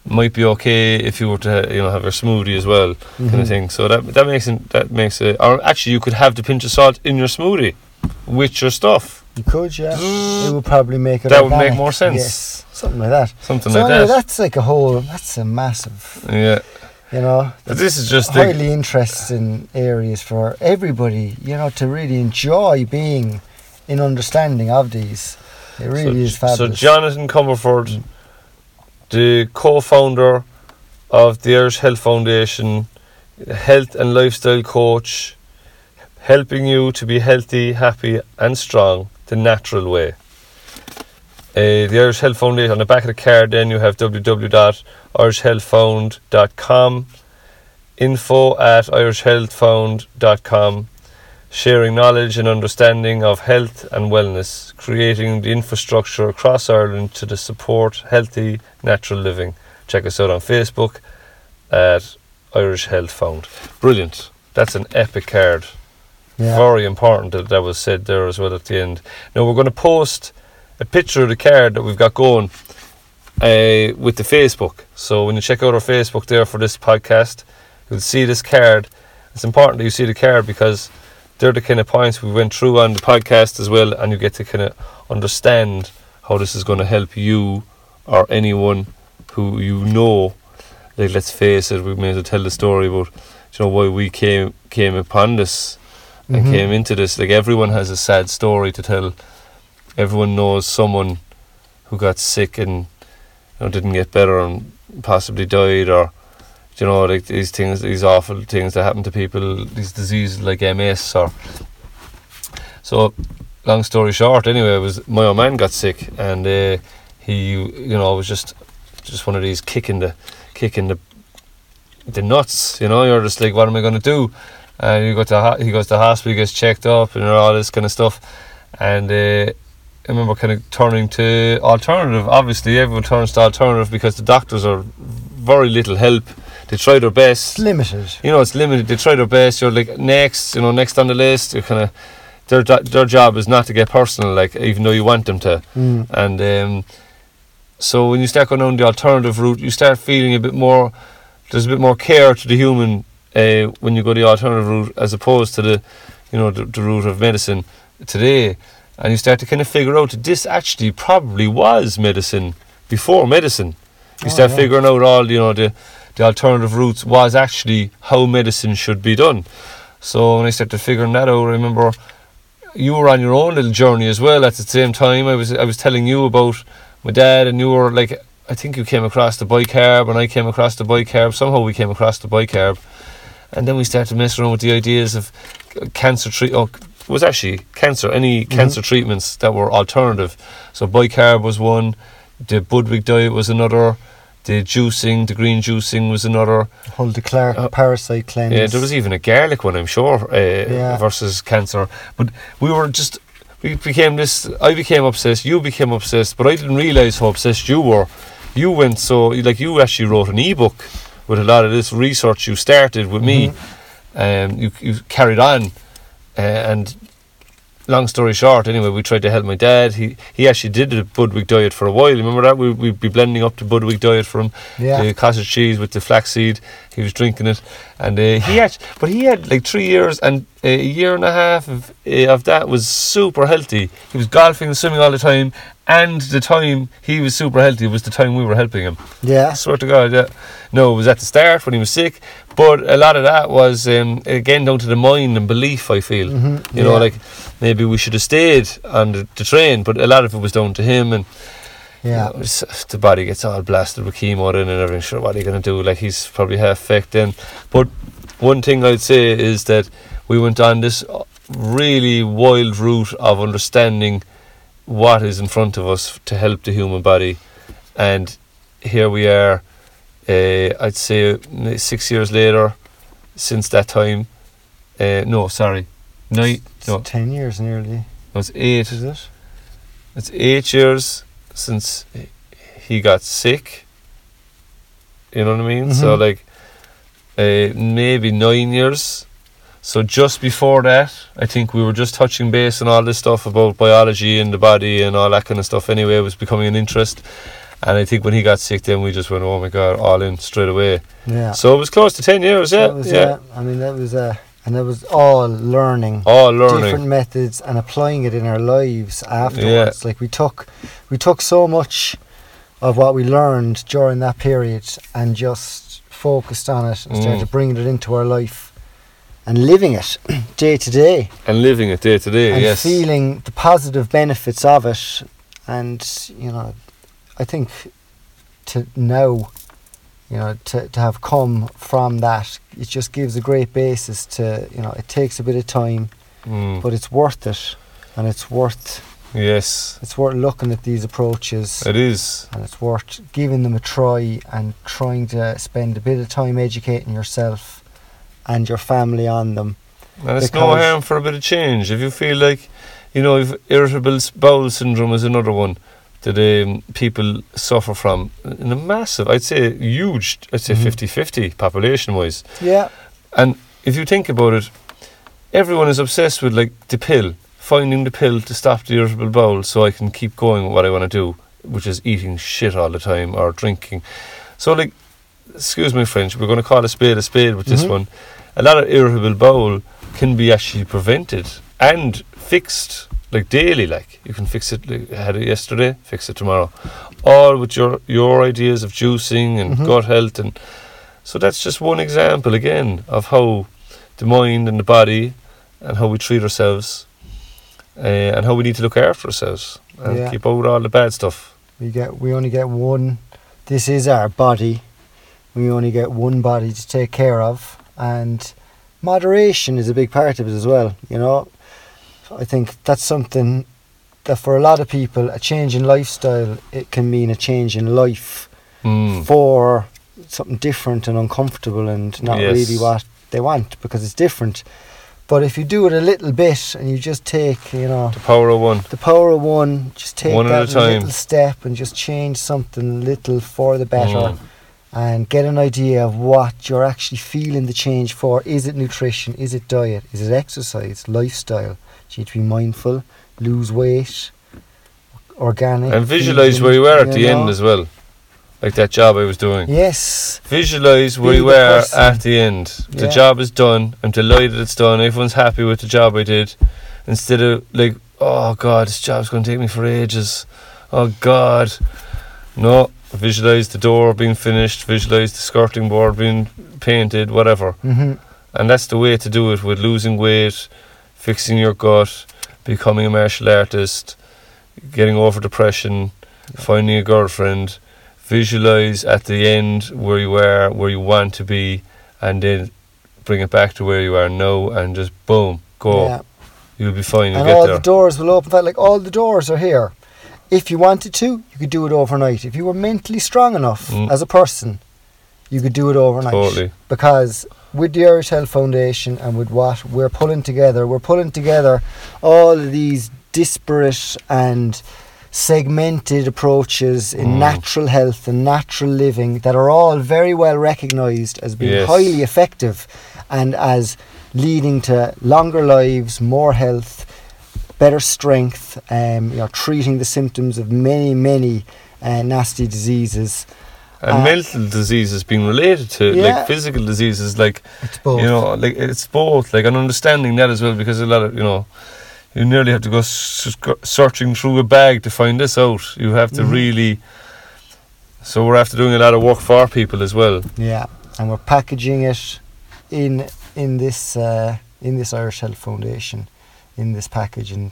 might be okay if you were to have your smoothie as well, kind of thing. So that makes it. Or actually, you could have the pinch of salt in your smoothie with your stuff. You could, yeah. It would probably make it. That organic. Would make more sense. Yes, something like that. Something like that. That's like a whole. That's a massive. Yeah. This is just highly interesting areas for everybody. To really enjoy being in understanding of these. It really is fabulous. So Jonathan Comerford. The co-founder of the Irish Health Foundation, health and lifestyle coach, helping you to be healthy, happy and strong the natural way. The Irish Health Foundation, on the back of the card then you have www.irishhealthfound.com, info@irishhealthfound.com, sharing knowledge and understanding of health and wellness, creating the infrastructure across Ireland to support healthy, natural living. Check us out on Facebook at Irish Health Found. Brilliant. That's an epic card. Yeah. Very important that was said there as well at the end. Now we're going to post a picture of the card that we've got going with the Facebook. So when you check out our Facebook there for this podcast, you'll see this card. It's important that you see the card because they're the kind of points we went through on the podcast as well, and you get to kind of understand how this is going to help you or anyone who like, let's face it, we may as well tell the story about why we came upon this and came into this. Like, everyone has a sad story to tell. Everyone knows someone who got sick and didn't get better and possibly died, or like these things, these awful things that happen to people, these diseases like MS or... So, long story short, anyway, my old man got sick, and he, was just one of these kicking the nuts, you're just like, what am I going to do? And he goes to hospital, he gets checked up, and all this kind of stuff. And I remember kind of turning to alternative. Obviously, everyone turns to alternative because the doctors are very little help. They try their best. It's limited. It's limited. They try their best. You're like next, next on the list. You're kind of... Their job is not to get personal, like, even though you want them to. And so when you start going down the alternative route, you start feeling a bit more... There's a bit more care to the human when you go the alternative route as opposed to the route of medicine today. And you start to kind of figure out that this actually probably was medicine before medicine. You start figuring out all, the alternative routes was actually how medicine should be done. So when I started figuring that out, I remember you were on your own little journey as well. At the same time, I was telling you about my dad, and you were like, I think you came across the bicarb, and I came across the bicarb. Somehow we came across the bicarb, and then we started messing around with the ideas of cancer it was actually cancer. Any cancer treatments that were alternative. So bicarb was one. The Budwig diet was another. The juicing, the green juicing was another. Huldah Clark parasite cleanse. Yeah, there was even a garlic one, I'm sure, versus cancer. But I became obsessed, you became obsessed, but I didn't realise how obsessed you were. You went you actually wrote an ebook with a lot of this research you started with me. You carried on. And long story short, anyway, we tried to help my dad. He actually did the Budwig diet for a while. Remember that? We'd be blending up the Budwig diet for him. Yeah. The cottage cheese with the flaxseed. He was drinking it. And he had like 3 years, and a year and a half of that was super healthy. He was golfing and swimming all the time, and the time he was super healthy was the time we were helping him. Yeah. I swear to God, yeah. No, it was at the start when he was sick, but a lot of that was, again, down to the mind and belief, I feel. Like, maybe we should have stayed on the train, but a lot of it was down to him, and the body gets all blasted with chemo in and everything. Sure, what are you going to do? Like, he's probably half fecked then. But one thing I'd say is that we went on this really wild route of understanding what is in front of us to help the human body, and here we are, I'd say 6 years later since that time, 10 years nearly It's 8, is it? It's 8 years since he got sick. You know what I mean? Mm-hmm. So like maybe 9 years. So just before that, I think we were just touching base on all this stuff about biology and the body and all that kind of stuff. Anyway, it was becoming an interest. And I think when he got sick, then we just went, oh my God, all in straight away. Yeah. So it was close to 10 years, yeah. That was, yeah. I mean, that was, and it was all learning. All learning. Different methods and applying it in our lives afterwards. Yeah. Like we took so much of what we learned during that period and just focused on it and started bringing it into our life. And living it day to day. And living it day to day, yes. And feeling the positive benefits of it. And, you know, I think to now, you know, to have come from that, it just gives a great basis to, you know, it takes a bit of time, but it's worth it. And it's worth... Yes. It's worth looking at these approaches. It is. And it's worth giving them a try and trying to spend a bit of time educating yourself and your family on them. And it's no harm for a bit of change. If you feel like, you know, if irritable bowel syndrome is another one that people suffer from in a massive, I'd say huge, I'd say 50-50 population wise. Yeah. And if you think about it, everyone is obsessed with like the pill, finding the pill to stop the irritable bowel so I can keep going with what I want to do, which is eating shit all the time or drinking. So like, excuse my French, we're going to call a spade with this one. A lot of irritable bowel can be actually prevented and fixed, like daily. Like you can fix it, like I had it yesterday, fix it tomorrow, all with your ideas of juicing and gut health. And so that's just one example again of how the mind and the body and how we treat ourselves and how we need to look after ourselves and keep out all the bad stuff. We only get one. This is our body. We only get one body to take care of, and moderation is a big part of it as well, you know. I think that's something that for a lot of people, a change in lifestyle, it can mean a change in life for something different and uncomfortable and not really what they want because it's different. But if you do it a little bit and you just take, you know... The power of one, just take one that little step and just change something little for the better. And get an idea of what you're actually feeling the change for. Is it nutrition? Is it diet? Is it exercise? Lifestyle? You need to be mindful, lose weight, organic. And visualise where you were at the end as well. Like that job I was doing. Yes. Visualise where you were at the end. The job is done. I'm delighted it's done. Everyone's happy with the job I did. Instead of like, oh God, this job's going to take me for ages. Oh God. No. Visualise the door being finished, visualise the skirting board being painted, whatever. And that's the way to do it, with losing weight, fixing your gut, becoming a martial artist, getting over depression, finding a girlfriend. Visualise at the end where you were, where you want to be, and then bring it back to where you are now and just boom, go. Yeah. You'll be fine, you'll get there. And all the doors will open, like all the doors are here. If you wanted to, you could do it overnight. If you were mentally strong enough as a person, you could do it overnight. Totally. Because with the Irish Health Foundation and with what we're pulling together all of these disparate and segmented approaches in natural health and natural living that are all very well recognised as being highly effective and as leading to longer lives, more health, better strength, you know, treating the symptoms of many nasty diseases. And mental diseases being related to like physical diseases, like it's both. You know, like it's both, like, and understanding that as well, because a lot of, you know, you nearly have to go searching through a bag to find this out. You have to really, so we're after doing a lot of work for people as well. Yeah, and we're packaging it in this Irish Health Foundation, in this package. And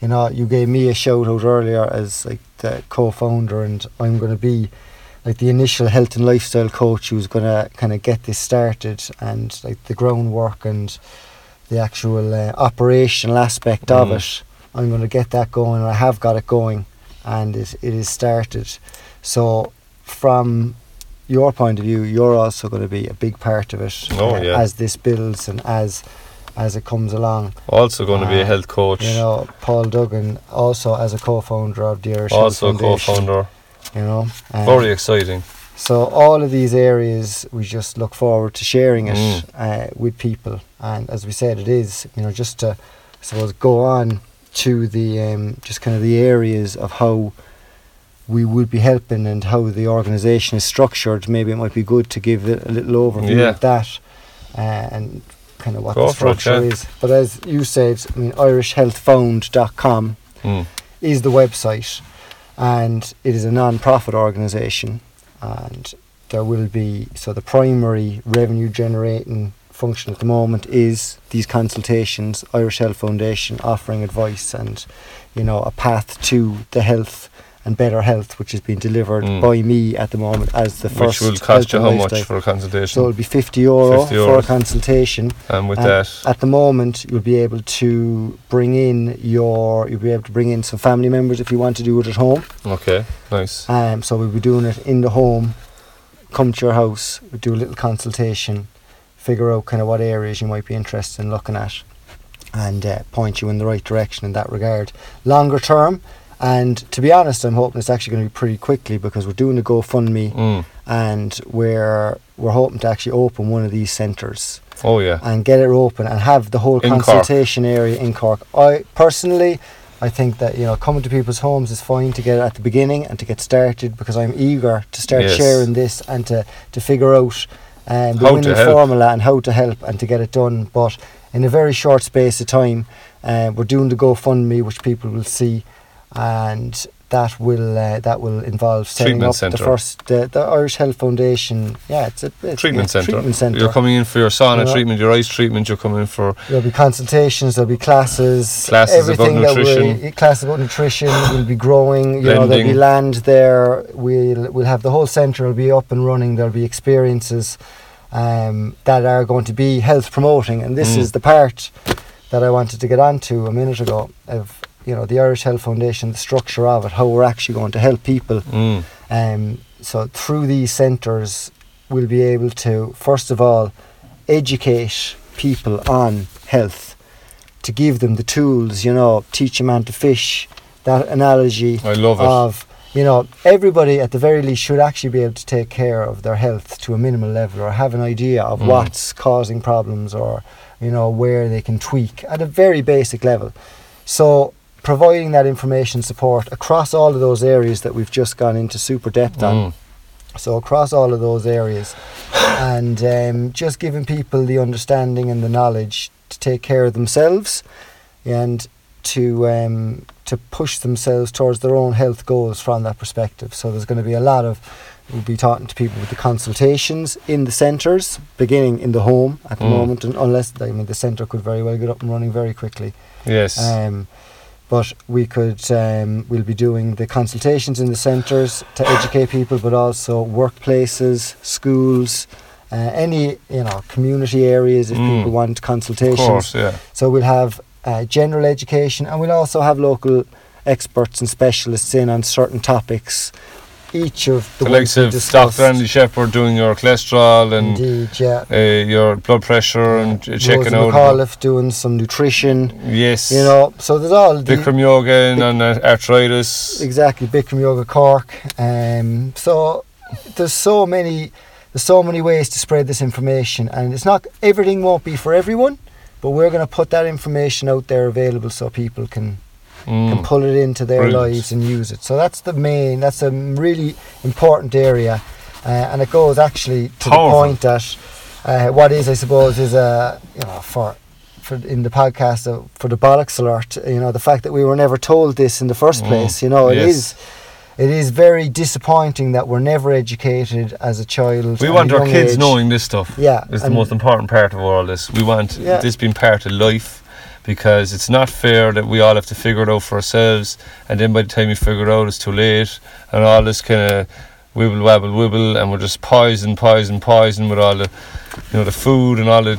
you know, you gave me a shout out earlier as like the co-founder, and I'm going to be like the initial health and lifestyle coach who's going to kind of get this started, and like the groundwork and the actual operational aspect of it, I'm going to get that going, and I have got it going, and it is started. So from your point of view, you're also going to be a big part of it as this builds and as as it comes along. Also going to be a health coach. You know, Paul Duggan, also as a co-founder of the Irish Health Foundation. Also co-founder. You know. Very exciting. So all of these areas, we just look forward to sharing it with people. And as we said, it is, you know, just to, I suppose, go on to the, just kind of the areas of how we would be helping and how the organisation is structured. Maybe it might be good to give a little overview of that and kind of what the structure is. But as you said, I mean, irishhealthfound.com is the website, and it is a non-profit organisation. And there will be, so the primary revenue generating function at the moment is these consultations, Irish Health Foundation offering advice and, you know, a path to the health and better health, which is being delivered by me at the moment as the first. Which will cost you how much for a consultation? So it'll be €50 for a consultation. And with that, at the moment, you'll be able to bring in some family members if you want to do it at home. Okay, nice. So we'll be doing it in the home. Come to your house, we'll do a little consultation, figure out kind of what areas you might be interested in looking at, and point you in the right direction in that regard. Longer term. And to be honest, I'm hoping it's actually going to be pretty quickly, because we're doing a GoFundMe and we're hoping to actually open one of these centres. Oh, yeah. And get it open and have the whole consultation area in Cork. I think that, you know, coming to people's homes is fine to get it at the beginning and to get started, because I'm eager to start sharing this and to figure out the winning formula and how to help and to get it done. But in a very short space of time, we're doing the GoFundMe, which people will see. And that will involve setting up the first the Irish Health Foundation. Yeah, it's treatment centre. You're coming in for your sauna treatment, your ice treatment. You're coming in for. There'll be consultations. There'll be classes everything about nutrition. Classes about nutrition. We'll be growing. You know, there'll be land there. We'll have the whole centre. Will be up and running. There'll be experiences that are going to be health promoting, and this is the part that I wanted to get onto a minute ago. You know, the Irish Health Foundation, the structure of it, how we're actually going to help people. So through these centres, we'll be able to, first of all, educate people on health, to give them the tools, you know, teach a man to fish, that analogy. I love it. Of, you know, everybody at the very least should actually be able to take care of their health to a minimal level, or have an idea of what's causing problems, or, you know, where they can tweak at a very basic level. So providing that information support across all of those areas that we've just gone into super depth on. So across all of those areas, and just giving people the understanding and the knowledge to take care of themselves and to push themselves towards their own health goals from that perspective. So there's going to be we'll be talking to people with the consultations in the centres, beginning in the home at the moment, and the centre could very well get up and running very quickly. Yes. But we'll be doing the consultations in the centres to educate people, but also workplaces, schools, any, you know, community areas if people want consultations. Of course, yeah. So we'll have general education, and we'll also have local experts and specialists in on certain topics. Each of the likes of Dr. Andy Shepherd doing your cholesterol and your blood pressure and checking out. Rose McAuliffe doing some nutrition. Yes. You know, so there's all the Bikram yoga and arthritis. Exactly, Bikram yoga Cork. So there's so many ways to spread this information, and it's not everything won't be for everyone, but we're going to put that information out there available so people can pull it into their lives and use it. So that's a really important area, and it goes actually to the point that what is, I suppose, is a, you know, for in the podcast for the bollocks alert, you know, the fact that we were never told this in the first place. You know, it is very disappointing that we're never educated as a child. We want our kids knowing this stuff. Yeah, it's the most important part of all this. We want this being part of life. Because it's not fair that we all have to figure it out for ourselves, and then by the time you figure it out, it's too late, and all this kind of wibble, wabble, wibble, and we're just poison with all the, you know, the food and all the,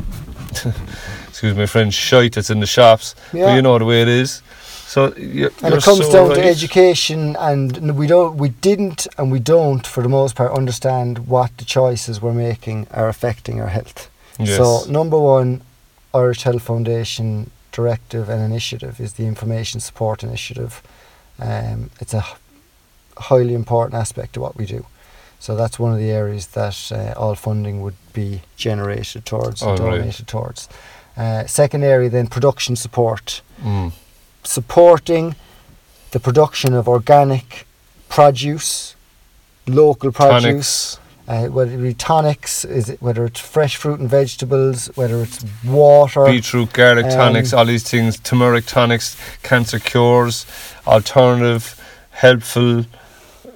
excuse my French, shite that's in the shops. Yeah. But you know the way it is. So and it comes down to education, and we don't, for the most part, understand what the choices we're making are affecting our health. Yes. So number one, Irish Health Foundation directive and initiative is the Information Support Initiative. It's a highly important aspect of what we do. So that's one of the areas that all funding would be generated towards and donated towards. Second area then, production support. Supporting the production of organic produce, local produce. Whether it be tonics, whether it's fresh fruit and vegetables, whether it's water. Beetroot, garlic tonics, all these things, turmeric tonics, cancer cures, alternative, helpful,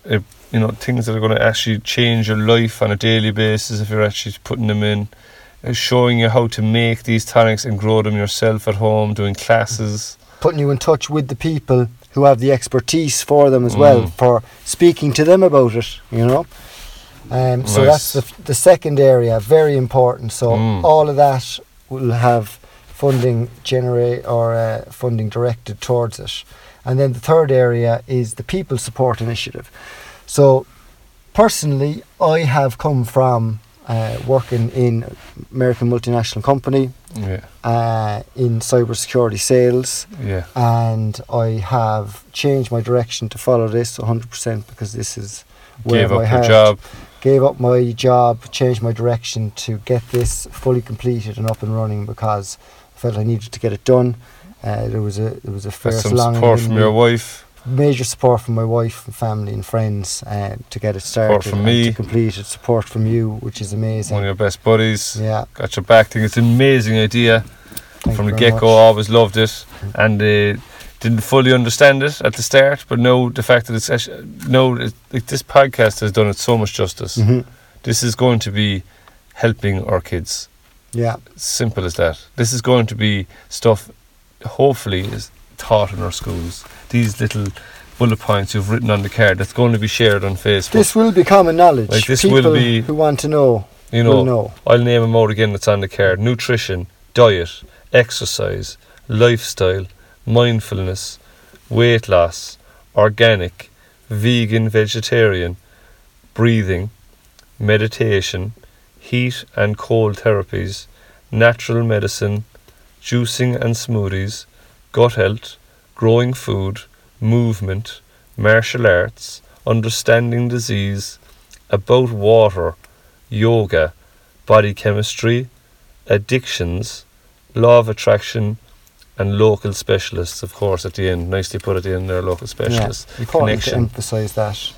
you know, things that are going to actually change your life on a daily basis if you're actually putting them in. Showing you how to make these tonics and grow them yourself at home, doing classes. Putting you in touch with the people who have the expertise for them as well, for speaking to them about it, you know. So that's the second area, very important. So all of that will have funding funding directed towards it. And then the third area is the People Support Initiative. So personally, I have come from working in American multinational company in cybersecurity sales, and I have changed my direction to follow this 100% because this is where my heart. Gave up my job, changed my direction to get this fully completed and up and running because I felt I needed to get it done. There was a first long support from your wife. Major support from my wife and family and friends to get it started. Support from me. To complete it. Support from you, which is amazing. One of your best buddies. Yeah. Got your back. I think it's an amazing idea. From the get-go, I always loved it, and didn't fully understand it at the start, but now the fact that it's actually, this podcast has done it so much justice. Mm-hmm. This is going to be helping our kids. Yeah. Simple as that. This is going to be stuff, hopefully, is taught in our schools. These little bullet points you've written on the card that's going to be shared on Facebook. This will be common knowledge. Like this people will be, who want to know, will know. I'll name them out again that's on the card. Nutrition, diet, exercise, lifestyle, mindfulness, weight loss, organic, vegan, vegetarian, breathing, meditation, heat and cold therapies, natural medicine, juicing and smoothies, gut health, growing food, movement, martial arts, understanding disease, about water, yoga, body chemistry, addictions, law of attraction, and local specialists, of course, at the end. Nicely put at the end there, local specialists. Yeah, important to emphasise that.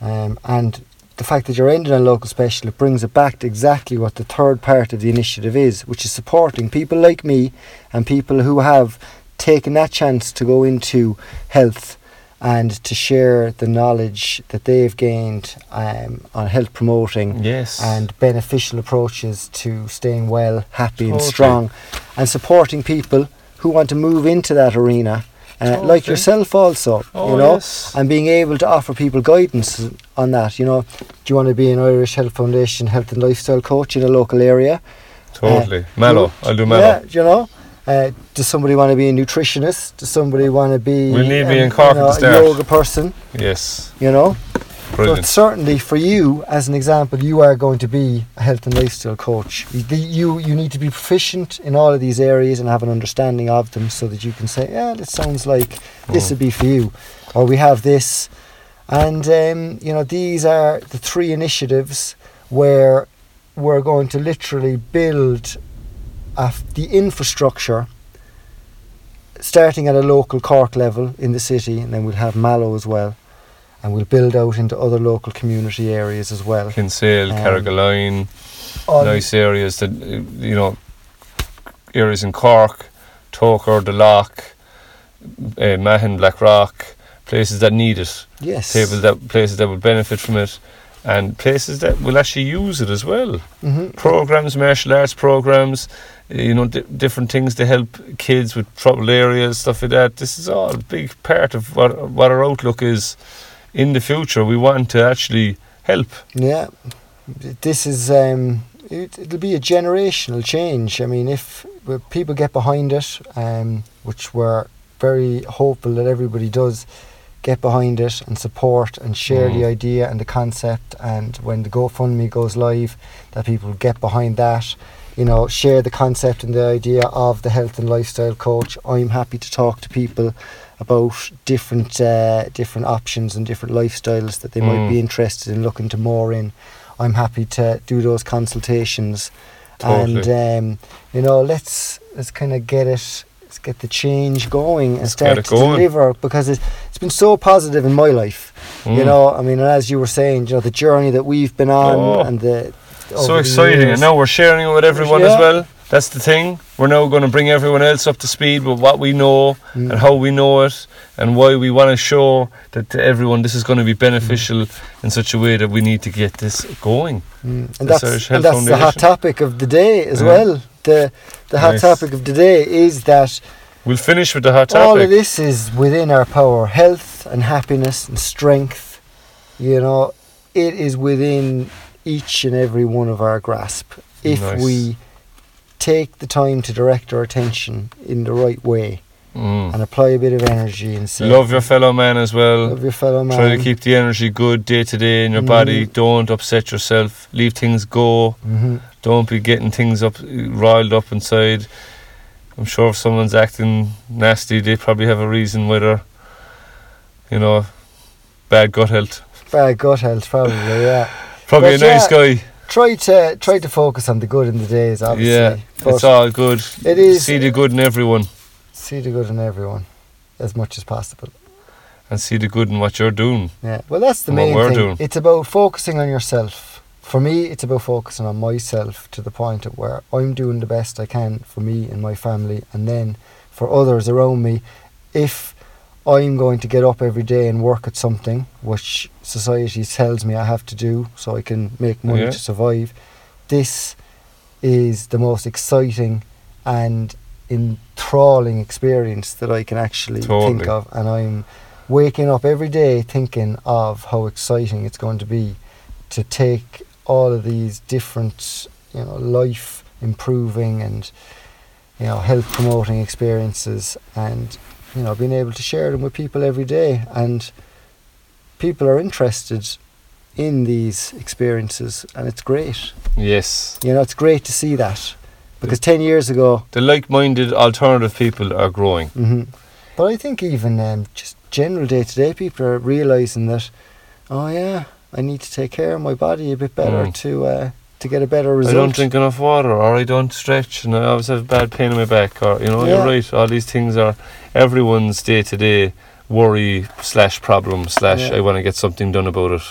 And the fact that you're ending on local specialist brings it back to exactly what the third part of the initiative is, which is supporting people like me and people who have taking that chance to go into health and to share the knowledge that they've gained on health promoting and beneficial approaches to staying well, happy and strong, and supporting people who want to move into that arena like yourself also, and being able to offer people guidance on that. You know, do you want to be an Irish Health Foundation health and lifestyle coach in a local area? I'll do Mallow. Does somebody want to be a nutritionist? Does somebody want to be a yoga person? Yes. You know? Brilliant. But certainly for you, as an example, you are going to be a health and lifestyle coach. You need to be proficient in all of these areas and have an understanding of them so that you can say, yeah, this sounds like this would be for you. Or we have this. And, these are the three initiatives where we're going to literally build the infrastructure, starting at a local Cork level in the city, and then we'll have Mallow as well, and we'll build out into other local community areas as well. Kinsale, Carrigaline, nice areas that areas in Cork, Toker, the Loch, Mahon, Blackrock, places that need it. Yes, places that would benefit from it. And places that will actually use it as well. Mm-hmm. Programs, martial arts programs, different things to help kids with troubled areas, stuff like that. This is all a big part of what our outlook is in the future. We want to actually help. Yeah, this is, it'll be a generational change. I mean, if people get behind it, which we're very hopeful that everybody does, get behind it and support and share the idea and the concept. And when the GoFundMe goes live, that people get behind that, you know, share the concept and the idea of the health and lifestyle coach. I'm happy to talk to people about different different options and different lifestyles that they might be interested in looking to more in. I'm happy to do those consultations. Totally. And you know, let's kind of get it. Let's get the change going and start to deliver, because it's been so positive in my life. You know, I mean, as you were saying, you know, the journey that we've been on and the so exciting years. And now we're sharing it with everyone as well. That's the thing. We're now going to bring everyone else up to speed with what we know and how we know it and why we want to show that to everyone this is going to be beneficial in such a way that we need to get this going. And that's the hot topic of the day as well. The hot topic of the day is that... We'll finish with the hot topic. All of this is within our power. Health and happiness and strength, you know, it is within each and every one of our grasp. If we... take the time to direct our attention in the right way and apply a bit of energy and say, love your fellow man as well. Love your fellow man. Try to keep the energy good day to day in your body. Don't upset yourself. Leave things go. Don't be getting things up riled up inside. I'm sure if someone's acting nasty, they probably have a reason why they're, you know, bad gut health. Bad gut health, probably, yeah. Probably but a nice guy. Try to focus on the good in the days, obviously. Yeah, but it's all good. It is. See the good in everyone. See the good in everyone, as much as possible. And see the good in what you're doing. Yeah, well, that's the main thing. Doing. It's about focusing on yourself. For me, it's about focusing on myself to the point at where I'm doing the best I can for me and my family, and then for others around me. If I'm going to get up every day and work at something which society tells me I have to do so I can make money to survive, this is the most exciting and enthralling experience that I can actually think of. And I'm waking up every day thinking of how exciting it's going to be to take all of these different, you know, life improving and, you know, health promoting experiences, and you know, being able to share them with people every day. And people are interested in these experiences, and it's great. Yes. You know, it's great to see that, because 10 years ago... The like-minded alternative people are growing. But I think even just general day-to-day people are realising that, oh yeah, I need to take care of my body a bit better to get a better result. I don't drink enough water, or I don't stretch, and I always have bad pain in my back, or, you know, you're right, all these things are everyone's day-to-day worry / problem / I want to get something done about it.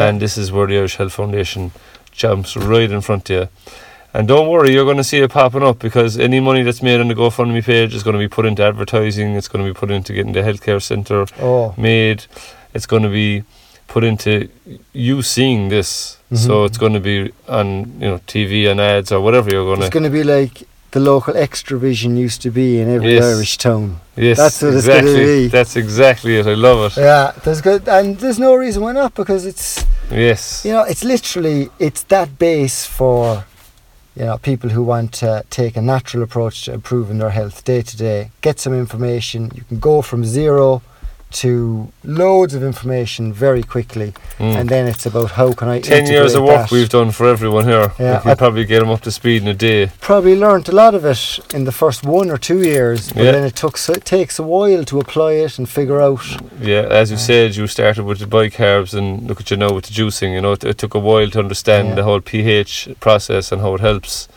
And this is where the Irish Health Foundation jumps right in front of you. And don't worry, you're going to see it popping up, because any money that's made on the GoFundMe page is going to be put into advertising, it's going to be put into getting the healthcare centre made, it's going to be put into you seeing this. So it's going to be on, you know, TV and ads or whatever you're going to... It's going to be like the local extra vision used to be in every Irish town. Yes, that's what it's going to be. That's exactly it. I love it. Yeah, there's good, and there's no reason why not, because it's... Yes. You know, it's literally, it's that base for, you know, people who want to take a natural approach to improving their health day to day. Get some information. You can go from zero to loads of information very quickly, and then it's about how can I 10 years of work that. We've done for everyone here. Yeah, I probably get them up to speed in a day. Probably learnt a lot of it in the first 1 or 2 years, but then it takes a while to apply it and figure out. Yeah, as you said, you started with the bicarbs, and look at you now with the juicing. You know, it took a while to understand the whole pH process and how it helps,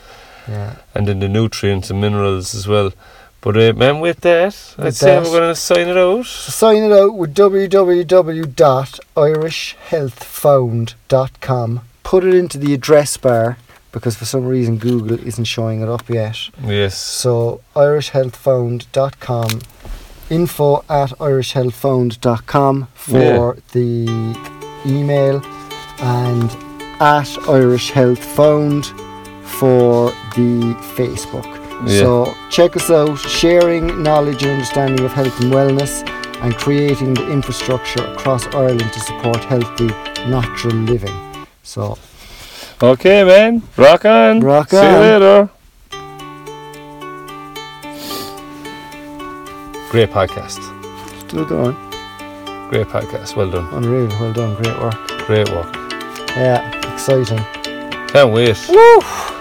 and then the nutrients and minerals as well. But man, with that, I'd say we're going to sign it out. So sign it out with www.irishhealthfound.com. Put it into the address bar, because for some reason Google isn't showing it up yet. Yes. So irishhealthfound.com, info@irishhealthfound.com for the email, and @irishhealthfound for the Facebook. Yeah. So check us out, sharing knowledge and understanding of health and wellness, and creating the infrastructure across Ireland to support healthy, natural living. So, okay, man, rock on. Rock on. See you later. Great podcast. Still going. Great podcast, well done. Unreal, well done, great work. Great work. Yeah, exciting. Can't wait. Woo!